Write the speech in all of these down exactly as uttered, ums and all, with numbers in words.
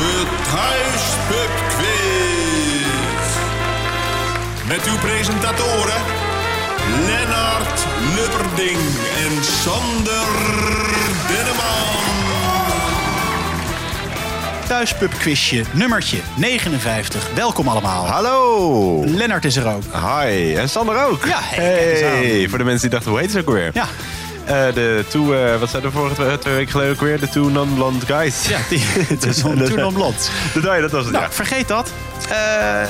Het Huispubquiz. Met uw presentatoren Lennart Lubberding en Sander Deneman. Thuispubquizje nummertje negenenvijftig. Welkom allemaal. Hallo. Lennart is er ook. Hi. En Sander ook. Ja, hey. hey. Voor de mensen die dachten, hoe heet ze ook weer? Ja. Uh, de two, uh, wat zijn de vorige twee, twee weken geleden ook weer? De two non-blond guys. Ja, die, de two non-blond. Dat was het, nou, ja. Vergeet dat. Uh,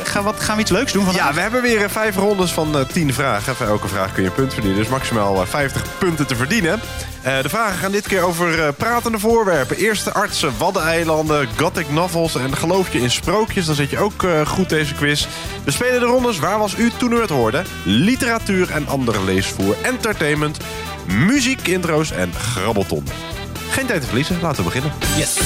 gaan, wat, gaan we iets leuks doen vandaag? Ja, we hebben weer uh, vijf rondes van uh, tien vragen. Voor elke vraag kun je een punt verdienen. Dus maximaal uh, vijftig punten te verdienen. Uh, de vragen gaan dit keer over uh, pratende voorwerpen. Eerste artsen, waddeneilanden, gothic novels en geloof je in sprookjes. Dan zit je ook uh, goed deze quiz. We spelen de rondes waar was u toen u het hoorde. Literatuur en andere leesvoer. Entertainment. Muziek, intro's en grabbelton. Geen tijd te verliezen, laten we beginnen. Yes.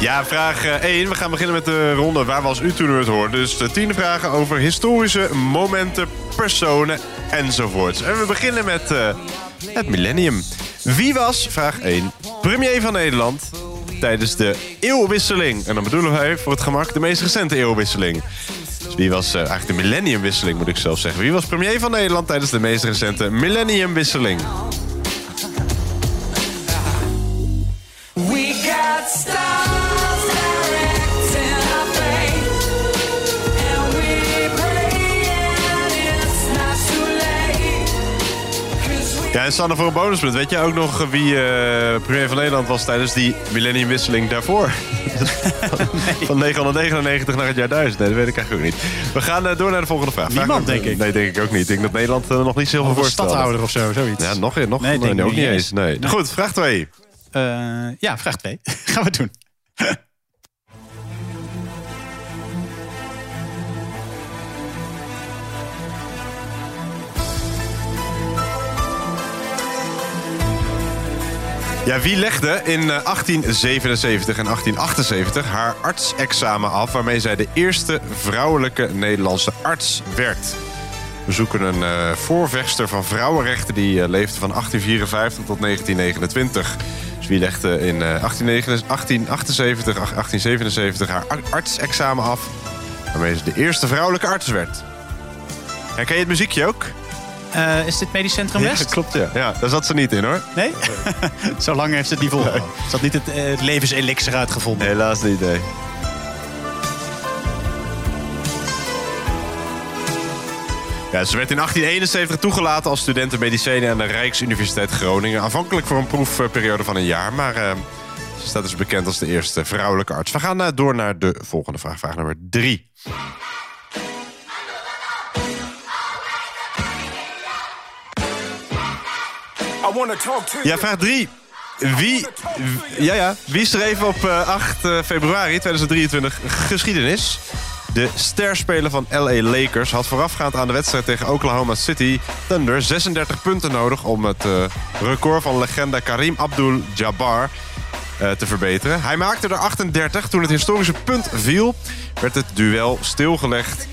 Ja, vraag één. We gaan beginnen met de ronde waar was u toen u het hoorde. Dus de tiende vragen over historische momenten, personen enzovoorts. En we beginnen met uh, het millennium. Wie was, vraag één, premier van Nederland tijdens de eeuwwisseling? En dan bedoelen wij voor het gemak de meest recente eeuwwisseling. Dus wie was uh, eigenlijk de millenniumwisseling, moet ik zelf zeggen. Wie was premier van Nederland tijdens de meest recente millenniumwisseling? We got stars. Ja, en Sanne, voor een bonuspunt. Weet jij ook nog wie uh, premier van Nederland was tijdens die millenniumwisseling daarvoor? Nee. Van negenhonderdnegenennegentig naar het jaar duizend. Nee, dat weet ik eigenlijk ook niet. We gaan uh, door naar de volgende vraag. Niemand, vraag denk ik. Nee, denk ik ook niet. Ik denk dat Nederland uh, nog niet zoveel voorstelt. Stadhouder of zo, zoiets. Ja, nog, nog nee, nee, nee, ook niet eens. eens. Nee. Nee. Goed, vraag twee. Uh, ja, vraag twee. Gaan we doen. Ja, wie legde in achttien zevenenzeventig en achttien achtenzeventig haar artsexamen af, waarmee zij de eerste vrouwelijke Nederlandse arts werd? We zoeken een uh, voorvechter van vrouwenrechten die uh, leefde van achttien vierenvijftig tot negentien negenentwintig. Dus wie legde in uh, achttien achtenzeventig, achttien zevenenzeventig haar artsexamen af, waarmee ze de eerste vrouwelijke arts werd? Herken je het muziekje ook? Uh, is dit Medisch Centrum West? Ja, klopt, ja. Ja, daar zat ze niet in, hoor. Nee? Zo lang heeft ze het niet volgehouden. Nee. Ze had niet het, uh, het levenselixer uitgevonden. Helaas niet, nee. Ja, ze werd in achttien eenenzeventig toegelaten als studenten medicijnen aan de Rijksuniversiteit Groningen. Aanvankelijk voor een proefperiode van een jaar, maar uh, ze staat dus bekend als de eerste vrouwelijke arts. We gaan uh, door naar de volgende vraag, vraag nummer drie. Ja, vraag drie. Wie, ja, ja, wie schreef op acht februari tweeduizend drieëntwintig geschiedenis? De sterspeler van L A Lakers had voorafgaand aan de wedstrijd tegen Oklahoma City Thunder zesendertig punten nodig om het uh, record van legenda Kareem Abdul-Jabbar uh, te verbeteren. Hij maakte er achtendertig. Toen het historische punt viel, werd het duel stilgelegd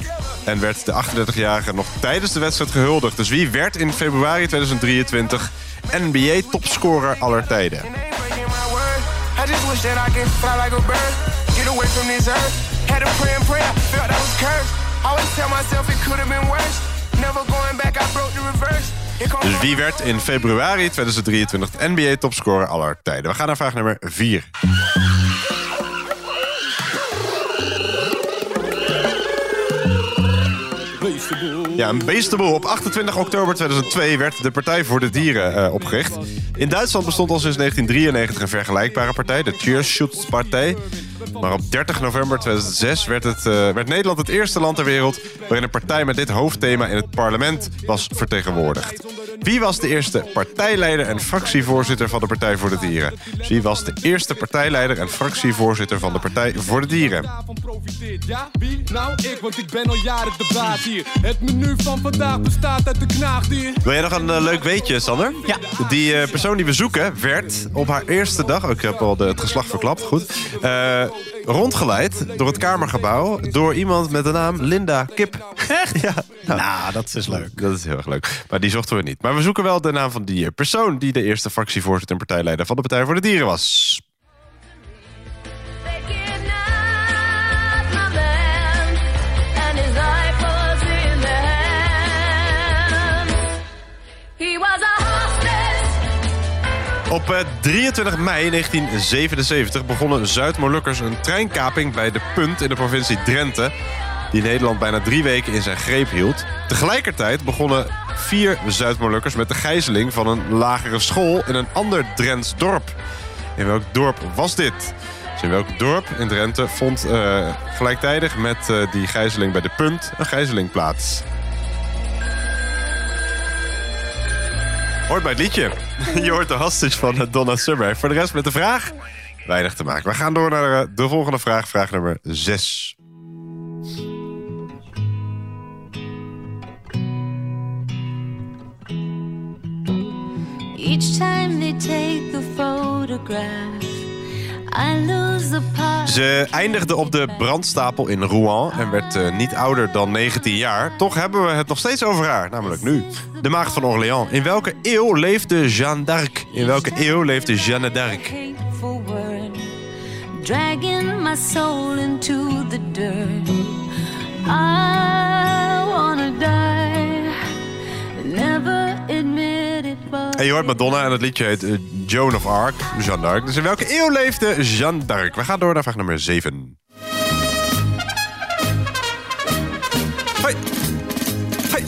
en werd de achtendertigjarige nog tijdens de wedstrijd gehuldigd. Dus wie werd in februari tweeduizend drieëntwintig N B A-topscorer aller tijden? Dus wie werd in februari tweeduizend drieëntwintig N B A-topscorer aller tijden? We gaan naar vraag nummer vier. Ja, een beestenboel. Op achtentwintig oktober tweeduizend twee werd de Partij voor de Dieren uh, opgericht. In Duitsland bestond al sinds negentien drieënnegentig een vergelijkbare partij, de Tierschutzpartei. Maar op dertig november tweeduizend zes werd, het, uh, werd Nederland het eerste land ter wereld waarin een partij met dit hoofdthema in het parlement was vertegenwoordigd. Wie was de eerste partijleider en fractievoorzitter van de Partij voor de Dieren? Wie was de eerste partijleider en fractievoorzitter van de Partij voor de Dieren? Ja, wie? Nou, ik, want ik ben al jaren de baas hier. Het menu van vandaag bestaat uit de knaagdier. Wil jij nog een uh, leuk weetje, Sander? Ja. Die uh, persoon die we zoeken werd op haar eerste dag... Oh, ik heb al de, het geslacht verklapt, goed. Uh, rondgeleid door het Kamergebouw... door iemand met de naam Linda Kip. Echt? Ja. Nou, nou, dat is leuk. Dat is heel erg leuk. Maar die zochten we niet. Maar we zoeken wel de naam van die persoon... die de eerste fractievoorzitter en partijleider van de Partij voor de Dieren was... Op drieëntwintig mei negentien zevenenzeventig begonnen Zuid-Molukkers een treinkaping bij De Punt in de provincie Drenthe, die Nederland bijna drie weken in zijn greep hield. Tegelijkertijd begonnen vier Zuid-Molukkers met de gijzeling van een lagere school in een ander Drents dorp. In welk dorp was dit? Dus in welk dorp in Drenthe vond uh, gelijktijdig met uh, die gijzeling bij De Punt een gijzeling plaats? Hoort bij het liedje. Je hoort de hostage van Donna Summer. Voor de rest met de vraag, weinig te maken. We gaan door naar de volgende vraag, vraag nummer zes. Each time they take the photograph. Ze eindigde op de brandstapel in Rouen en werd uh, niet ouder dan negentien jaar. Toch hebben we het nog steeds over haar, namelijk nu. De maagd van Orléans. In welke eeuw leefde Jeanne d'Arc? In welke eeuw leefde Jeanne d'Arc? Dragging my soul into the dirt. I wanna die. Never admit it. En je hoort Madonna en het liedje heet Joan of Arc, Jeanne d'Arc. Dus in welke eeuw leefde Jeanne d'Arc? We gaan door naar vraag nummer zeven. Hoi. Hoi.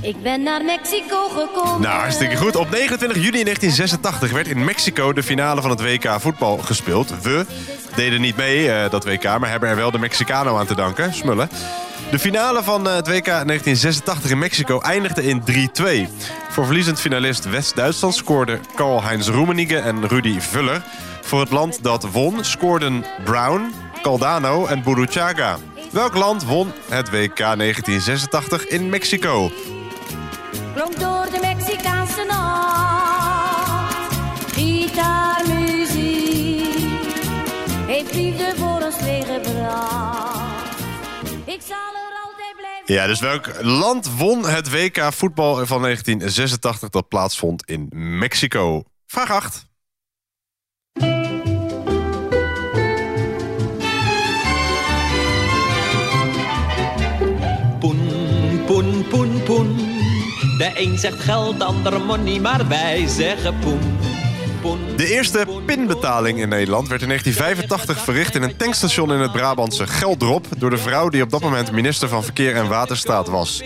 Ik ben naar Mexico gekomen. Nou, hartstikke goed. Op negenentwintig juni negentien zesentachtig werd in Mexico de finale van het W K voetbal gespeeld. We deden niet mee, uh, dat W K, maar hebben er wel de Mexicano aan te danken. Smullen. De finale van het W K negentien zesentachtig in Mexico eindigde in drie twee. Voor verliezend finalist West-Duitsland scoorden Karl-Heinz Rummenigge en Rudi Völler. Voor het land dat won scoorden Brown, Caldano en Buruchaga. Welk land won het W K negentien zesentachtig in Mexico? Klonk door de Mexicaanse nacht. Gitaarmuziek heeft liefde voor ons meegebracht. Ja, dus welk land won het W K voetbal van negentien zesentachtig dat plaatsvond in Mexico? Vraag acht. Poen, poen, poen, poen. De een zegt geld, de ander money, maar wij zeggen poen. De eerste pinbetaling in Nederland werd in negentien vijfentachtig verricht in een tankstation in het Brabantse Geldrop door de vrouw die op dat moment minister van Verkeer en Waterstaat was.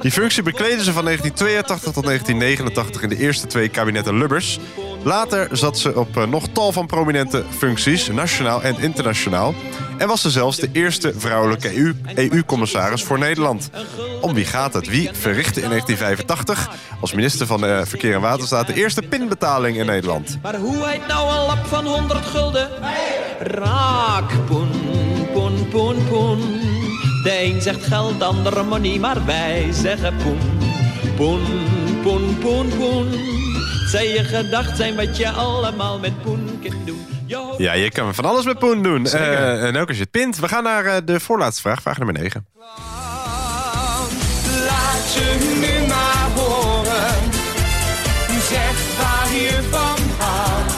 Die functie bekleedde ze van negentien tweeëntachtig tot negentien negenentachtig in de eerste twee kabinetten Lubbers. Later zat ze op nog tal van prominente functies, nationaal en internationaal. En was ze zelfs de eerste vrouwelijke E U-commissaris voor Nederland. Om wie gaat het? Wie verrichtte in negentien vijfentachtig als minister van uh, Verkeer en Waterstaat de eerste pinbetaling in Nederland? Maar hoe heet nou een lap van honderd gulden? Raak, poen, poen, poen, poen. De een zegt geld, de andere money, maar wij zeggen poen. Poen, poen, poen, poen. Zij je gedacht zijn wat je allemaal met poen kunt doen. Ja, je kan van alles met poen doen. Uh, en ook als je het pint. We gaan naar uh, de voorlaatste vraag, vraag nummer negen. Laat je nu maar horen. Zeg waar je van houdt.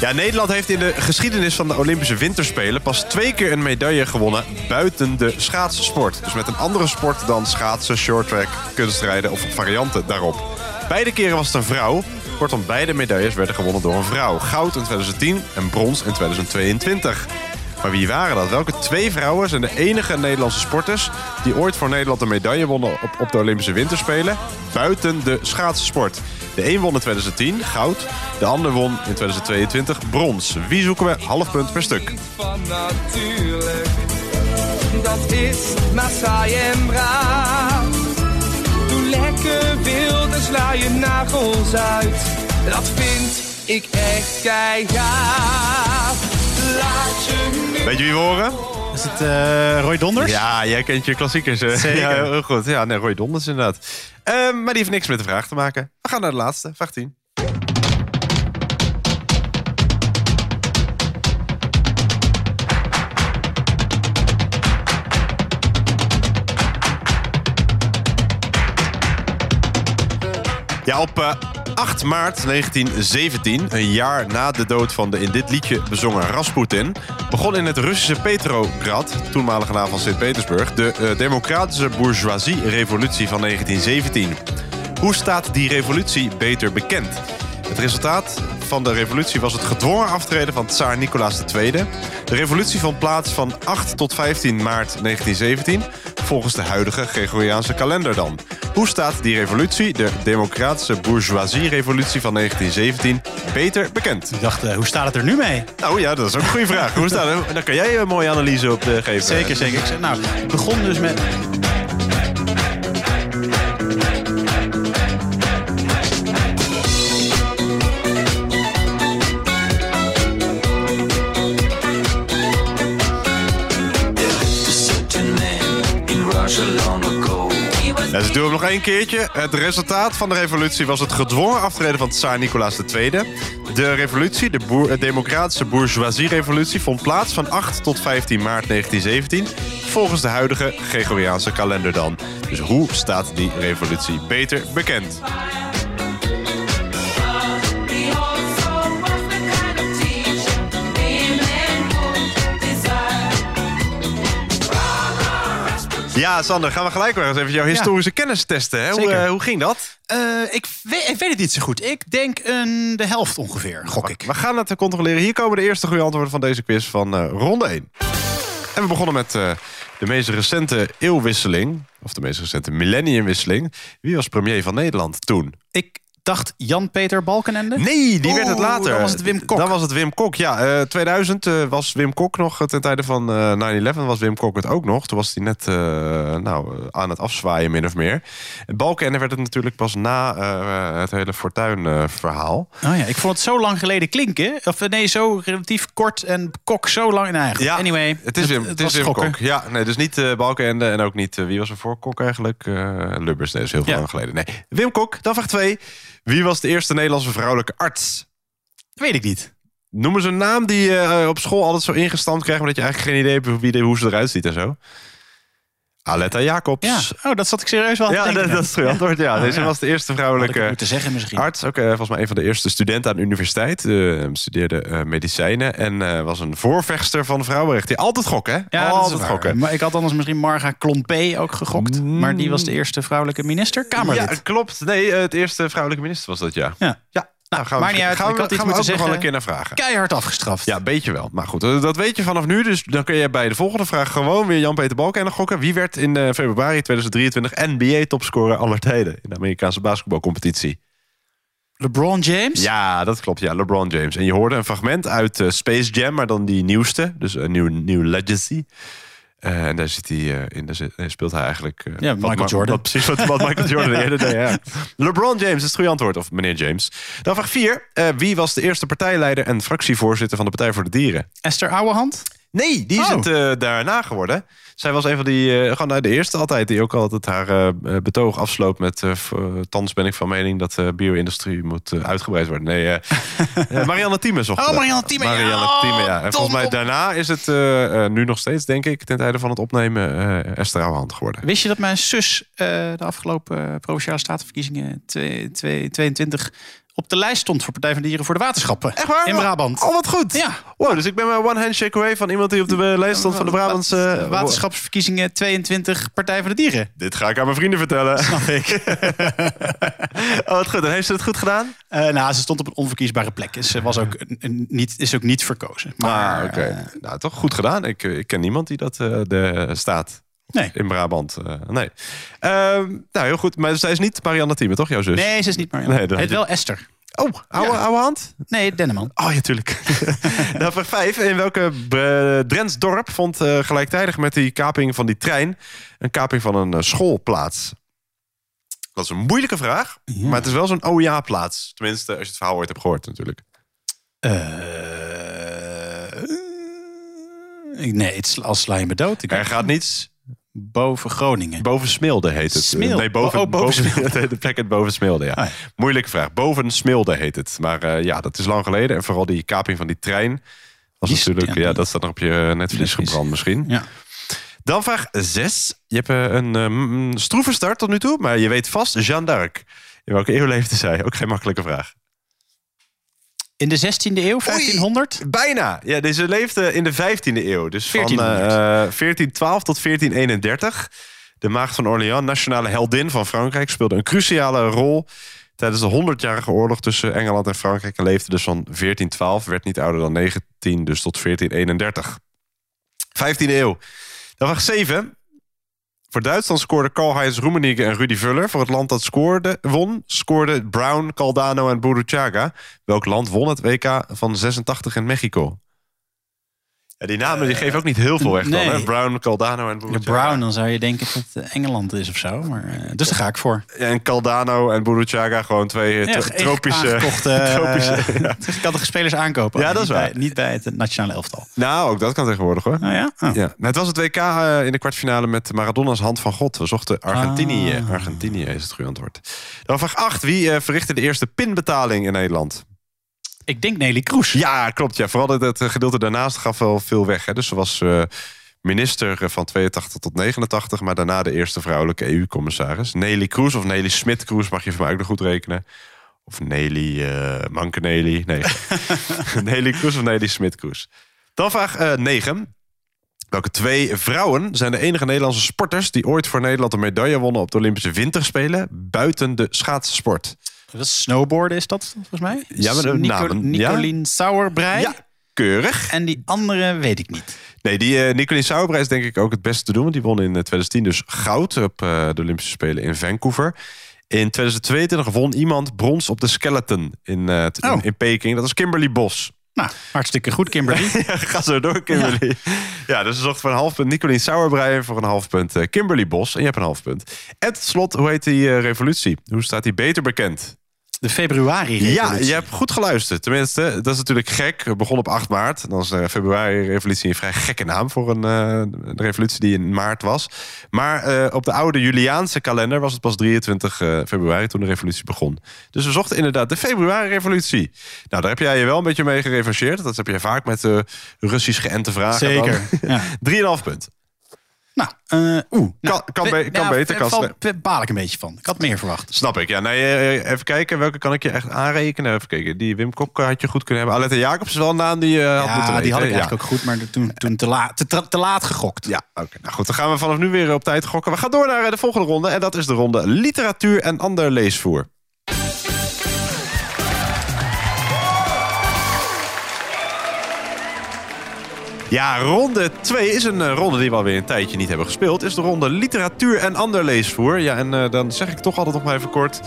Ja, Nederland heeft in de geschiedenis van de Olympische Winterspelen pas twee keer een medaille gewonnen buiten de schaatssport. Dus met een andere sport dan schaatsen, shorttrack, kunstrijden of varianten daarop. Beide keren was het een vrouw. Kortom, beide medailles werden gewonnen door een vrouw. Goud in twintig tien en brons in twintig tweeëntwintig. Maar wie waren dat? Welke twee vrouwen zijn de enige Nederlandse sporters die ooit voor Nederland een medaille wonnen op, op de Olympische Winterspelen buiten de schaatsensport? De een won in twintig tien, goud. De ander won in twintig tweeëntwintig, brons. Wie zoeken we? Half punt per stuk. Van natuurlijk, dat is maar saai en braaf. Doe lekker. trekken wilde, sla je nagels uit. Dat vind ik echt keigaaf. Laat je nu... Weet je wie we horen? Is het uh, Roy Donders? Ja, jij kent je klassiekers. Uh. Zeker. Ja, heel goed. Ja, nee, Roy Donders inderdaad. Uh, maar die heeft niks met de vraag te maken. We gaan naar de laatste, vraag tien. Ja, op uh, acht maart negentien zeventien, een jaar na de dood van de in dit liedje bezongen Rasputin, begon in het Russische Petrograd, toenmalige naam van Sint-Petersburg, de uh, democratische bourgeoisie-revolutie van negentien zeventien. Hoe staat die revolutie beter bekend? Het resultaat van de revolutie was het gedwongen aftreden van tsaar Nicolaas de Tweede. De revolutie vond plaats van acht tot vijftien maart negentien zeventien, volgens de huidige Gregoriaanse kalender dan. Hoe staat die revolutie, de democratische bourgeoisie-revolutie van negentien zeventien, beter bekend? Ik dacht, uh, hoe staat het er nu mee? Nou ja, dat is ook een goede vraag. Hoe staat het? Daar kan jij een mooie analyse op uh, geven. Zeker, zeker. Ik zei, nou, het begon dus met... Ja, dus doen we nog één keertje. Het resultaat van de revolutie was het gedwongen aftreden van tsaar Nicolaas de Tweede. De revolutie, de boer, democratische bourgeoisie-revolutie, vond plaats van acht tot vijftien maart negentien zeventien. Volgens de huidige Gregoriaanse kalender dan. Dus hoe staat die revolutie beter bekend? Ja, Sander, gaan we gelijk weer eens even jouw historische ja. kennis testen. Hè? Hoe, uh, hoe ging dat? Uh, ik, weet, ik weet het niet zo goed. Ik denk een, de helft ongeveer, gok ik. We gaan het controleren. Hier komen de eerste goede antwoorden van deze quiz van uh, ronde één. En we begonnen met uh, de meest recente eeuwwisseling. Of de meest recente millenniumwisseling. Wie was premier van Nederland toen? Ik... dacht Jan-Peter Balkenende? Nee, die oh, werd het later. Dan was het Wim Kok. Dan was het Wim Kok, ja. Uh, tweeduizend uh, was Wim Kok nog, ten tijde van uh, negen elf was Wim Kok het ook nog. Toen was hij net uh, nou, uh, aan het afzwaaien, min of meer. En Balkenende werd het natuurlijk pas na uh, het hele Fortuin-verhaal. Uh, oh ja, ik vond het zo lang geleden klinken. Of nee, zo relatief kort en Kok zo lang. Nou, ja, anyway, het is Wim, het, het het is Wim Kok. Ja, nee, dus niet uh, Balkenende en ook niet... Uh, wie was er voor Kok eigenlijk? Uh, Lubbers, nee, dat is heel veel ja. lang geleden. Nee, Wim Kok, dan vraag twee... Wie was de eerste Nederlandse vrouwelijke arts? Dat weet ik niet. Noem eens een naam die je uh, op school altijd zo ingestampt krijgt... maar dat je eigenlijk geen idee hebt wie, hoe ze eruit ziet en zo. Aletta Jacobs. Ja. Oh, dat zat ik serieus wel ja, te denken. Dat, dat is het goede antwoord. Ja. Oh, Deze ja. was de eerste vrouwelijke zeggen, arts. Ook uh, volgens mij een van de eerste studenten aan de universiteit. Uh, studeerde uh, medicijnen en uh, was een voorvechter van vrouwenrechten. Altijd gokken, hè? Ja, altijd gokken. Maar ik had anders misschien Marga Klompé ook gegokt. Mm. Maar die was de eerste vrouwelijke minister. Kamerlid. Ja, klopt. Nee, uh, het eerste vrouwelijke minister was dat, ja. Ja. ja. Nou, nou, gaan we, uit, gaan we, gaan we ook zeggen, nog wel een keer naar vragen. Keihard afgestraft. Ja, weet je wel. Maar goed, dat weet je vanaf nu. Dus dan kun je bij de volgende vraag gewoon weer Jan-Peter Balkenende gokken. Wie werd in uh, februari tweeduizend drieëntwintig N B A-topscorer aller tijden in de Amerikaanse basketbalcompetitie? LeBron James? Ja, dat klopt. Ja, LeBron James. En je hoorde een fragment uit uh, Space Jam, maar dan die nieuwste. Dus een nieuw, nieuw legacy. Uh, en daar, zit hij, uh, in de, nee, speelt hij eigenlijk... Uh, ja, Michael wat, Jordan. Wat, precies wat, wat Michael Jordan ja. eerder deed. Ja. LeBron James is het goede antwoord. Of meneer James. Dan vraag vier. Uh, wie was de eerste partijleider en fractievoorzitter van de Partij voor de Dieren? Esther Ouwehand? Nee, die is oh. het uh, daarna geworden. Zij was een van die... Uh, gewoon nou, de eerste altijd. Die ook altijd haar uh, betoog afsloopt met... Uh, Thans ben ik van mening dat de uh, bio-industrie moet uh, uitgebreid worden. Nee, uh, uh, Marianne Thieme zocht. Oh, Marianne Thieme. Uh, Marianne ja. Thieme, ja. En Tom, volgens mij daarna is het uh, uh, nu nog steeds, denk ik... ten tijde van het opnemen uh, Esther Ouwehand geworden. Wist je dat mijn zus uh, de afgelopen uh, Provinciale Statenverkiezingen tweeduizend tweeëntwintig... op de lijst stond voor Partij van de Dieren voor de Waterschappen. Echt waar? In Brabant. Oh, wat goed. Ja. Wow, dus ik ben maar one handshake away van iemand die op de lijst stond van de Brabantse... Waterschapsverkiezingen tweeëntwintig Partij van de Dieren. Dit ga ik aan mijn vrienden vertellen. Snap ik. Oh, wat goed. En heeft ze het goed gedaan? Uh, nou, ze stond op een onverkiesbare plek. Ze was ook niet, is ook niet verkozen. Maar, ah, oké. Okay. Uh, nou, toch goed gedaan. Ik, ik ken niemand die dat uh, de staat... Nee. In Brabant, uh, nee. Uh, nou, heel goed. Maar zij is niet Marianne Thieme, toch, jouw zus? Nee, ze is niet Marianne. Nee, dat heet wel Esther. Oh, oude, ja. oude hand? Nee, Denneman. Oh, ja, tuurlijk. Nou, vraag vijf. In welke uh, Drents dorp vond uh, gelijktijdig met die kaping van die trein... een kaping van een uh, school plaats? Dat is een moeilijke vraag. Ja. Maar het is wel zo'n oh ja plaats. Tenminste, als je het verhaal ooit hebt gehoord natuurlijk. Uh, nee, het is als sla je me dood. Ik er gaat niets... Boven Groningen. Boven Smilde heet het. Smilde. Nee, boven, oh, boven, boven de plek het boven Smilde, ja. Ah, ja. Moeilijke vraag. Boven Smilde heet het. Maar uh, ja, dat is lang geleden. En vooral die kaping van die trein. Was die natuurlijk, ja, dat staat nog op je netvlies gebrand misschien. Ja. Dan vraag zes. Je hebt uh, een um, stroeve start tot nu toe. Maar je weet vast, Jeanne d'Arc. In welke eeuw leefde zij? Ook geen makkelijke vraag. In de zestiende eeuw, vijftienhonderd? Oei, bijna. Ja, deze leefde in de vijftiende eeuw. Dus van veertienhonderd. Uh, veertien twaalf tot veertien eenendertig. De Maagd van Orléans, nationale heldin van Frankrijk... speelde een cruciale rol tijdens de honderdjarige oorlog... tussen Engeland en Frankrijk. En leefde dus van veertien twaalf, werd niet ouder dan negentien... dus tot veertien eenendertig. vijftiende eeuw. Dan vraag zeven. Voor Duitsland scoorden Karl-Heinz Rummenigge en Rudi Völler. Voor het land dat scoorde, won, scoorden Brown, Caldano en Buruchaga. Welk land won het W K van zesentachtig in Mexico? Ja, die namen uh, die geven ook niet heel veel weg. Nee. Dan, hè? Brown, Caldano en Buruchaga. Ja, Brown, dan zou je denken dat het Engeland is of zo. Maar, uh, dus daar ga ik voor. Ja, en Caldano en Buruchaga, gewoon twee ja, tro- tropische... Uh, tropische uh, ja. Ik kan de spelers aankopen. Ja, dat is waar. Bij, niet bij het nationale elftal. Nou, ook dat kan tegenwoordig hoor. Oh, ja? Oh. Ja. Het was het W K uh, in de kwartfinale met Maradona's hand van God. We zochten Argentinië. Ah. Argentinië is het goede antwoord. Dan vraag acht. Wie uh, verrichtte de eerste pinbetaling in Nederland? Ik denk Nelly Kroes. Ja, klopt. Ja. Vooral het gedeelte daarnaast gaf wel veel weg. Hè. Dus ze was uh, minister van tweeëntachtig tot negenentachtig... maar daarna de eerste vrouwelijke E U-commissaris. Nelly Kroes of Nelly Smit-Kroes mag je voor mij ook nog goed rekenen. Of Nelly uh, Mankenelli. Nee. Nelly Kroes of Nelly Smit-Kroes. Dan vraag uh, negen. Welke twee vrouwen zijn de enige Nederlandse sporters... die ooit voor Nederland een medaille wonnen op de Olympische Winterspelen... buiten de schaatssport? Dat is snowboarden is dat, volgens mij. Ja, maar de Nico, namen. Nicolien ja? Sauerbrei. Ja, keurig. En die andere weet ik niet. Nee, die uh, Nicolien Sauerbrei is denk ik ook het beste te doen. Want die won in twintig tien dus goud op uh, de Olympische Spelen in Vancouver. In tweeduizend tweeëntwintig won iemand brons op de skeleton in, uh, t- oh. in, in Peking. Dat was Kimberly Bos. Nou, hartstikke goed, Kimberly. Ga zo door, Kimberly. Ja, ja dus ze zocht voor een half punt Nicolien Sauerbrei... voor een half punt uh, Kimberly Bos. En je hebt een half punt. En tot slot, hoe heet die uh, revolutie? Hoe staat die beter bekend? De februari-revolutie. Ja, je hebt goed geluisterd. Tenminste, dat is natuurlijk gek. We begonnen op acht maart. Dan is de februari-revolutie een vrij gekke naam... voor een, uh, een revolutie die in maart was. Maar uh, op de oude Juliaanse kalender... was het pas drieëntwintig februari toen de revolutie begon. Dus we zochten inderdaad de februari-revolutie. Nou, daar heb jij je wel een beetje mee gerevancheerd. Dat heb je vaak met uh, Russisch geënte vragen. Zeker. Ja. drieënhalf punt. Nou, uh, oeh. Nou, kan kan, be- kan nou, beter. Daar val, baal ik een beetje van. Ik had meer verwacht. Snap ik. Ja, nou, even kijken. Welke kan ik je echt aanrekenen? Even kijken. Die Wim Kok had je goed kunnen hebben. Aletta Jacobs is wel een naam die je uh, had ja, moeten weten. Die had ik eigenlijk ja. ook goed, maar toen, toen te, laat, te, te, te laat gegokt. Ja, oké. Okay. Nou goed, dan gaan we vanaf nu weer op tijd gokken. We gaan door naar de volgende ronde. En dat is de ronde literatuur en ander leesvoer. Ja, ronde twee is een uh, ronde die we alweer een tijdje niet hebben gespeeld. Is de ronde literatuur en ander leesvoer. Ja, en uh, dan zeg ik toch altijd nog maar even kort...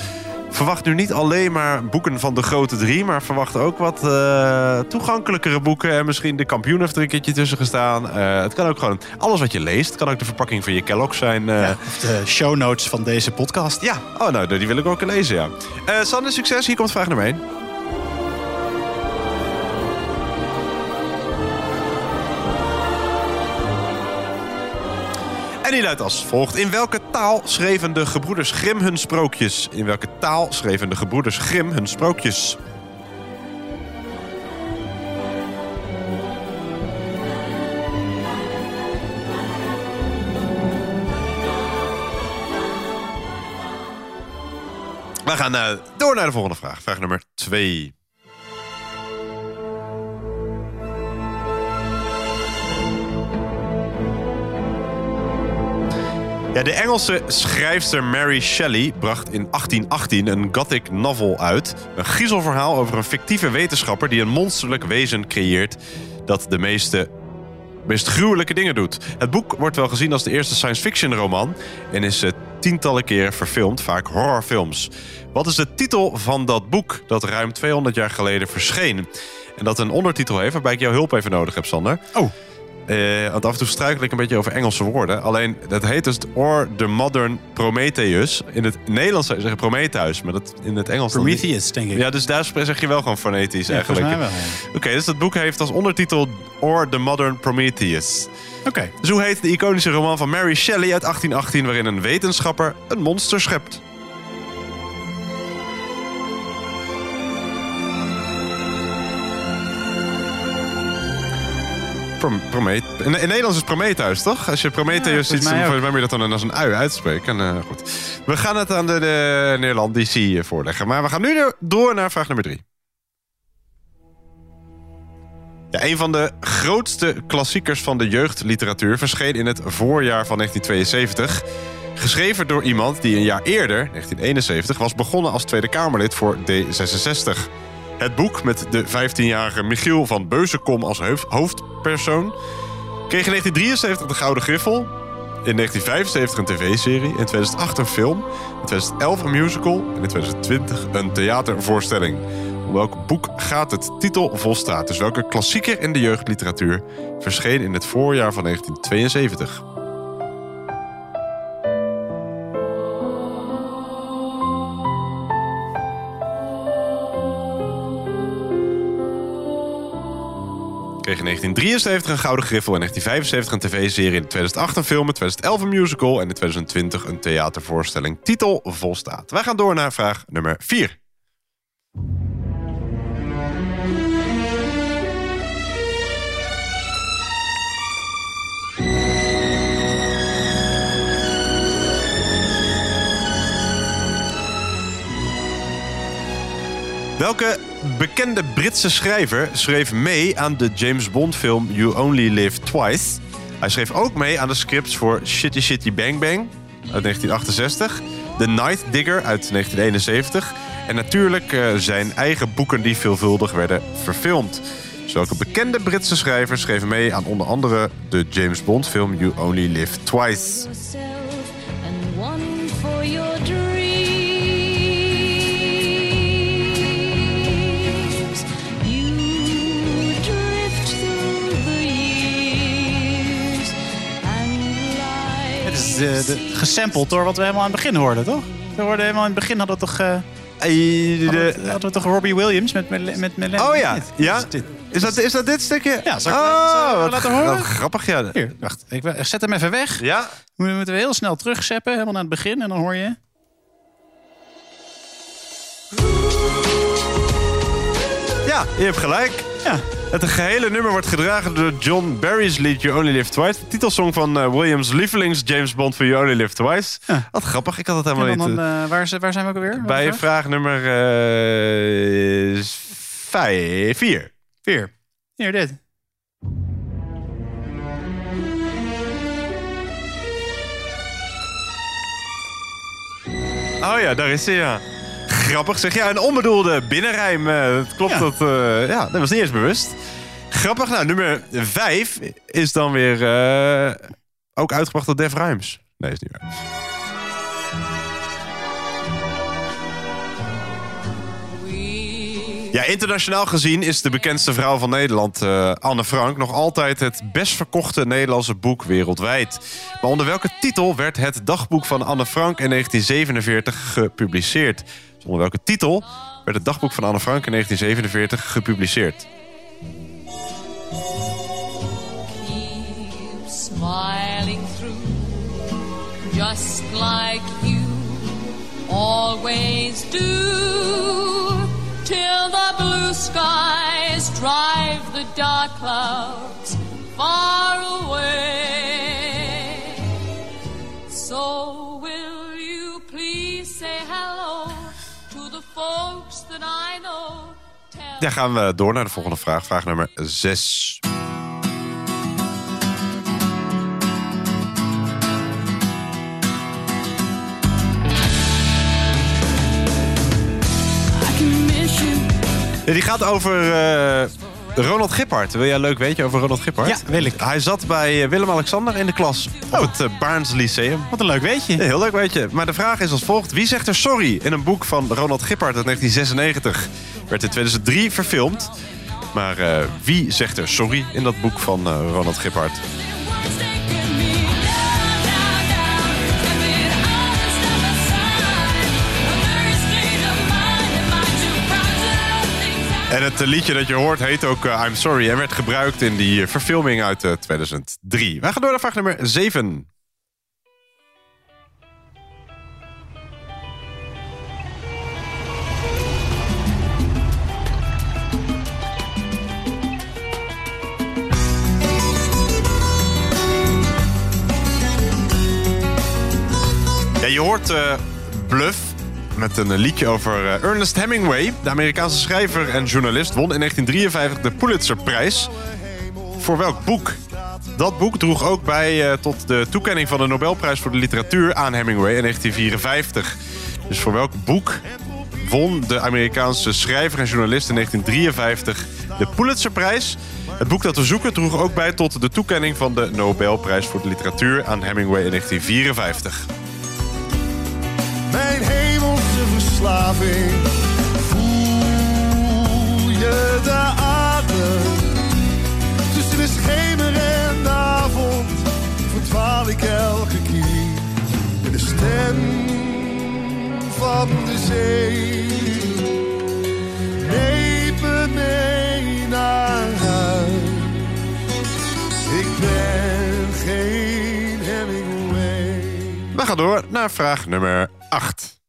verwacht nu niet alleen maar boeken van de grote drie... maar verwacht ook wat uh, toegankelijkere boeken. En misschien De Kampioen heeft er een keertje tussen gestaan. Uh, het kan ook gewoon alles wat je leest. Het kan ook de verpakking van je Kellogg zijn. Uh... Ja, de show notes van deze podcast. Ja, oh, nou, die wil ik ook lezen, ja. Uh, Sander, succes. Hier komt vraag nummer één. En die luidt als volgt. In welke taal schreven de gebroeders Grimm hun sprookjes? In welke taal schreven de gebroeders Grimm hun sprookjes? We gaan uh, door naar de volgende vraag. Vraag nummer twee. Ja, de Engelse schrijfster Mary Shelley bracht in achttien achttien een gothic novel uit. Een griezelverhaal over een fictieve wetenschapper die een monsterlijk wezen creëert... dat de meeste, meest gruwelijke dingen doet. Het boek wordt wel gezien als de eerste science fiction roman... en is tientallen keren verfilmd, vaak horrorfilms. Wat is de titel van dat boek dat ruim tweehonderd jaar geleden verscheen? En dat een ondertitel heeft, waarbij ik jouw hulp even nodig heb, Sander. Oh. Uh, want af en toe struikel ik een beetje over Engelse woorden. Alleen, dat heet dus Or the Modern Prometheus. In het Nederlands zou je zeggen Prometheus, maar dat in het Engels... Prometheus, denk ik. Ja, dus daar zeg je wel gewoon fonetisch ja, eigenlijk. Ja, volgens mij wel. Oké, okay, dus dat boek heeft als ondertitel Or the Modern Prometheus. Oké. Okay. Dus hoe heet de iconische roman van Mary Shelley uit achttien achttien... waarin een wetenschapper een monster schept? Promet- in, in Nederlands is Prometheus, toch? Als je Prometheus ja, ziet, dan moet je dat dan als een ui uitspreken. En, uh, goed. We gaan het aan de, de Neerlandici voorleggen. Maar we gaan nu door naar vraag nummer drie. Ja, een van de grootste klassiekers van de jeugdliteratuur verscheen in het voorjaar van negentien tweeënzeventig. Geschreven door iemand die een jaar eerder, negentien eenenzeventig, was begonnen als Tweede Kamerlid voor D zesenzestig. Het boek met de vijftienjarige Michiel van Beuzenkom als hoofdpersoon kreeg in negentien drieënzeventig de Gouden Griffel, in negentien vijfenzeventig een tv-serie, in tweeduizend acht een film, in tweeduizend elf een musical en in tweeduizend twintig een theatervoorstelling. Om welk boek gaat het titelvol staat? Dus welke klassieker in de jeugdliteratuur verscheen in het voorjaar van negentien tweeënzeventig? Kreeg in negentien drieënzeventig een Gouden Griffel, in negentien vijfenzeventig een tv-serie, in tweeduizend acht een film, in tweeduizend elf een musical en in tweeduizend twintig een theatervoorstelling. Titel volstaat. Wij gaan door naar vraag nummer vier. Welke bekende Britse schrijver schreef mee aan de James Bond film You Only Live Twice? Hij schreef ook mee aan de scripts voor Shitty Shitty Bang Bang uit negentien achtenzestig, The Night Digger uit negentien eenenzeventig en natuurlijk uh, zijn eigen boeken die veelvuldig werden verfilmd. Dus welke bekende Britse schrijver schreef mee aan onder andere de James Bond film You Only Live Twice? De, de, gesampled door wat we helemaal aan het begin hoorden, toch? We hoorden helemaal in het begin hadden we toch... Uh, hadden, we, hadden we toch Robbie Williams met met, met, met Oh ja, ja. Is, dit, is, dat, is dat dit stukje? Ja, zal ik oh, wat laten horen? Grappig, ja. Hier, wacht. Ik, ik zet hem even weg. Ja. We moeten heel snel terugzeppen, helemaal naar het begin. En dan hoor je... Ja, je hebt gelijk. Ja. Het gehele nummer wordt gedragen door John Barry's lied You Only Live Twice. De titelsong van uh, Williams' lievelings James Bond voor You Only Live Twice. Ja. Wat grappig, ik had het helemaal ja, dan niet. Dan, uh, waar, waar zijn we ook alweer? Bij vraag, vraag nummer uh, vijf, vier. Vier. Hier, dit. Oh ja, daar is hij, ja. Grappig zeg. Ja, een onbedoelde binnenrijm. Het klopt ja. dat... Uh, ja, dat was niet eens bewust. Grappig. Nou, nummer vijf is dan weer... Uh, ook uitgebracht door Def Rhymes. Nee, is niet waar. Ja, internationaal gezien is de bekendste vrouw van Nederland, uh, Anne Frank, nog altijd het best verkochte Nederlandse boek wereldwijd. Maar onder welke titel werd Het Dagboek van Anne Frank in negentien zevenenveertig gepubliceerd? Onder welke titel werd Het Dagboek van Anne Frank in negentien zevenenveertig gepubliceerd? Keep smiling through, just like you always do, till the blue skies drive the dark clouds far away. So will you please say hello to the folks that I know. Ja, gaan we door naar de volgende vraag. Vraag nummer zes. Die gaat over uh, Ronald Giphard. Wil jij een leuk weetje over Ronald Giphard? Ja, wil ik. Hij zat bij Willem-Alexander in de klas op oh. het uh, Baarns Lyceum. Wat een leuk weetje. Ja, heel leuk weetje. Maar de vraag is als volgt. Wie zegt er sorry in een boek van Ronald Giphard uit negentien zesennegentig? Werd in tweeduizend drie verfilmd. Maar uh, wie zegt er sorry in dat boek van uh, Ronald Giphard? En het liedje dat je hoort heet ook uh, I'm Sorry en werd gebruikt in die verfilming uit uh, tweeduizend drie. Wij gaan door naar vraag nummer zeven. Ja, je hoort uh, Bluff met een liedje over uh, Ernest Hemingway. De Amerikaanse schrijver en journalist won in negentien drieënvijftig de Pulitzerprijs. Voor welk boek? Dat boek droeg ook bij uh, tot de toekenning van de Nobelprijs voor de literatuur aan Hemingway in negentien vierenvijftig. Dus voor welk boek won de Amerikaanse schrijver en journalist in negentien drieënvijftig de Pulitzerprijs? Het boek dat we zoeken droeg ook bij tot de toekenning van de Nobelprijs voor de literatuur aan Hemingway in negentien vierenvijftig. Mijn hemelse verslaving, voel je de adem. Tussen de schemer en de avond verdwaal ik elke keer. En de stem van de zee neemt me mee naar huis. Ik ben geen Hemingway. We gaan door naar vraag nummer acht.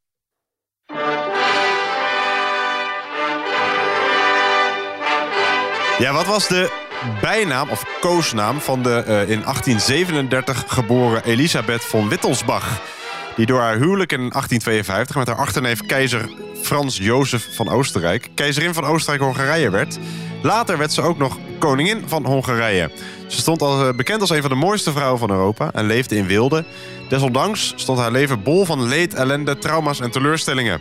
Ja, wat was de bijnaam of koosnaam van de uh, in achttien zevenendertig geboren Elisabeth von Wittelsbach, die door haar huwelijk in achttien tweeënvijftig met haar achterneef keizer Frans Jozef van Oostenrijk keizerin van Oostenrijk-Hongarije werd. Later werd ze ook nog koningin van Hongarije. Ze stond als, uh, bekend als een van de mooiste vrouwen van Europa en leefde in weelde. Desondanks stond haar leven bol van leed, ellende, trauma's en teleurstellingen.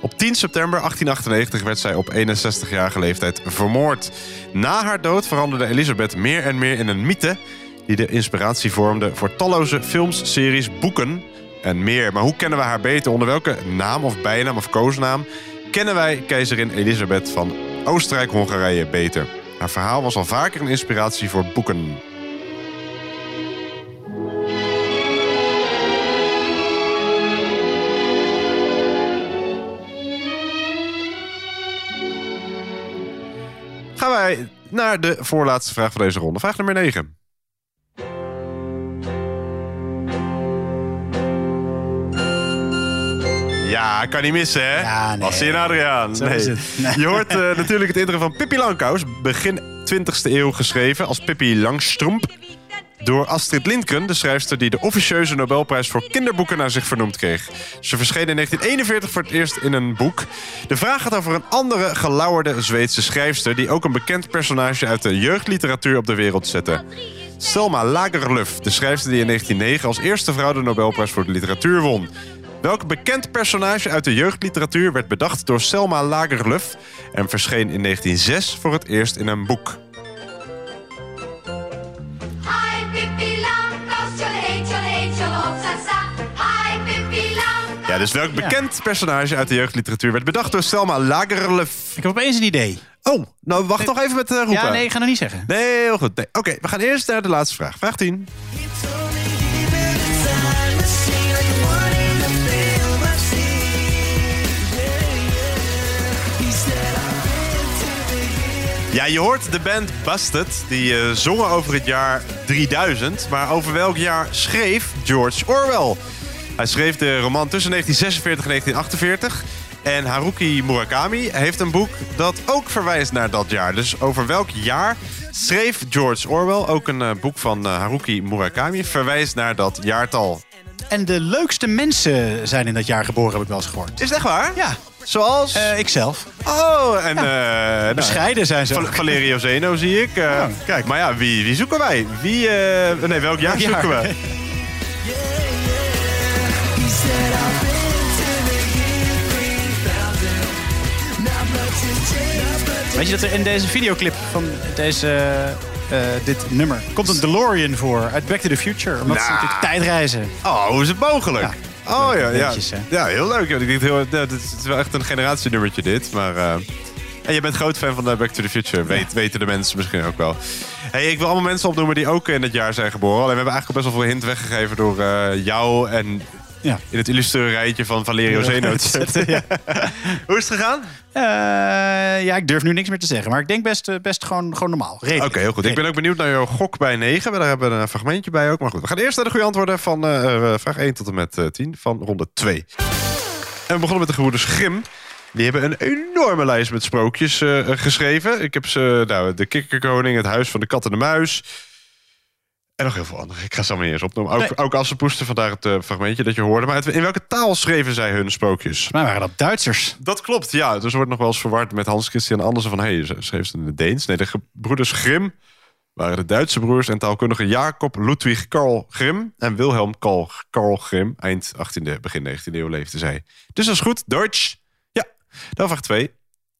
Op tien september achttien achtennegentig werd zij op eenenzestigjarige leeftijd vermoord. Na haar dood veranderde Elisabeth meer en meer in een mythe die de inspiratie vormde voor talloze films, series, boeken en meer. Maar hoe kennen we haar beter? Onder welke naam of bijnaam of koosnaam kennen wij keizerin Elisabeth van Oostenrijk-Hongarije beter? Haar verhaal was al vaker een inspiratie voor boeken. Gaan wij naar de voorlaatste vraag van deze ronde. Vraag nummer negen. Ja, kan niet missen, hè? Ja, nee. Bassie en Adriaan. Nee. Nee. Je hoort uh, natuurlijk het intro van Pippi Langkous, begin twintigste eeuw geschreven als Pippi Langstrump, door Astrid Lindgren, de schrijfster die de officieuze Nobelprijs voor kinderboeken naar zich vernoemd kreeg. Ze verscheen in negentien eenenveertig voor het eerst in een boek. De vraag gaat over een andere gelauwerde Zweedse schrijfster die ook een bekend personage uit de jeugdliteratuur op de wereld zette. Selma Lagerlöf, de schrijfster die in negentien negen als eerste vrouw de Nobelprijs voor de literatuur won. Welk bekend personage uit de jeugdliteratuur werd bedacht door Selma Lagerlöf en verscheen in negentien zes voor het eerst in een boek? Ja, dus welk bekend ja. personage uit de jeugdliteratuur werd bedacht door Selma Lagerlöf? Ik heb opeens een idee. Oh, nou wacht nog even met uh, roepen. Ja, nee, ik ga nog niet zeggen. Nee, heel goed. Nee. Oké, okay, we gaan eerst naar de laatste vraag. Vraag tien. Ja, je hoort de band Busted, die uh, zongen over het jaar drieduizend. Maar over welk jaar schreef George Orwell? Hij schreef de roman tussen negentien zesenveertig en negentien achtenveertig. En Haruki Murakami heeft een boek dat ook verwijst naar dat jaar. Dus over welk jaar schreef George Orwell? Ook een uh, boek van uh, Haruki Murakami verwijst naar dat jaartal. En de leukste mensen zijn in dat jaar geboren, heb ik wel eens gehoord. Is het echt waar? Ja. Zoals? Uh, ikzelf. Oh, en... Ja. Uh, bescheiden zijn ze. Val- Valerio Zeno zie ik. Uh, ja. Kijk, maar ja, wie, wie zoeken wij? Wie, uh, nee, welk jaar, jaar zoeken we? Weet je dat er in deze videoclip van deze... Uh, dit nummer. Komt een DeLorean voor uit Back to the Future. Omdat nah. ze natuurlijk tijdreizen. Oh, hoe is het mogelijk? Ja. Oh ja, ja. Beentjes, ja, heel leuk. Ja. Ik denk, heel, ja, dit is wel echt een generatienummertje dit. Maar uh, En je bent groot fan van Back to the Future. Weet, ja. Weten de mensen misschien ook wel. Hey, ik wil allemaal mensen opnoemen die ook in het jaar zijn geboren. Alleen we hebben eigenlijk best wel veel hint weggegeven door uh, jou en... Ja. In het illustre rijtje van Valerio Zeno te zetten. Ja. Hoe is het gegaan? Uh, ja, ik durf nu niks meer te zeggen. Maar ik denk best, best gewoon, gewoon normaal. Oké, okay, heel goed. Ik ben ook benieuwd naar jouw gok bij negen. We hebben een fragmentje bij ook. Maar goed, we gaan eerst naar de goede antwoorden van uh, vraag één tot en met uh, tien van ronde twee. En we begonnen met de gebroeders Grimm. Die hebben een enorme lijst met sprookjes uh, geschreven. Ik heb ze, nou, de Kikkerkoning, het Huis van de Kat en de Muis... En nog heel veel andere. Ik ga ze allemaal eerst opnoemen. Ook, nee. ook als ze poesten, vandaar het uh, fragmentje dat je hoorde. Maar uit, in welke taal schreven zij hun sprookjes? Maar waren dat Duitsers? Dat klopt, ja. Dus wordt nog wel eens verward met Hans Christian Andersen van... hé, hey, schreef ze in het Deens? Nee, de gebroeders Grimm waren de Duitse broers... en taalkundigen Jacob Ludwig Karl Grimm en Wilhelm Karl, Karl Grimm. Eind achttiende, begin negentiende eeuw leefden zij. Dus dat is goed. Duits. Ja. Dan vraag twee.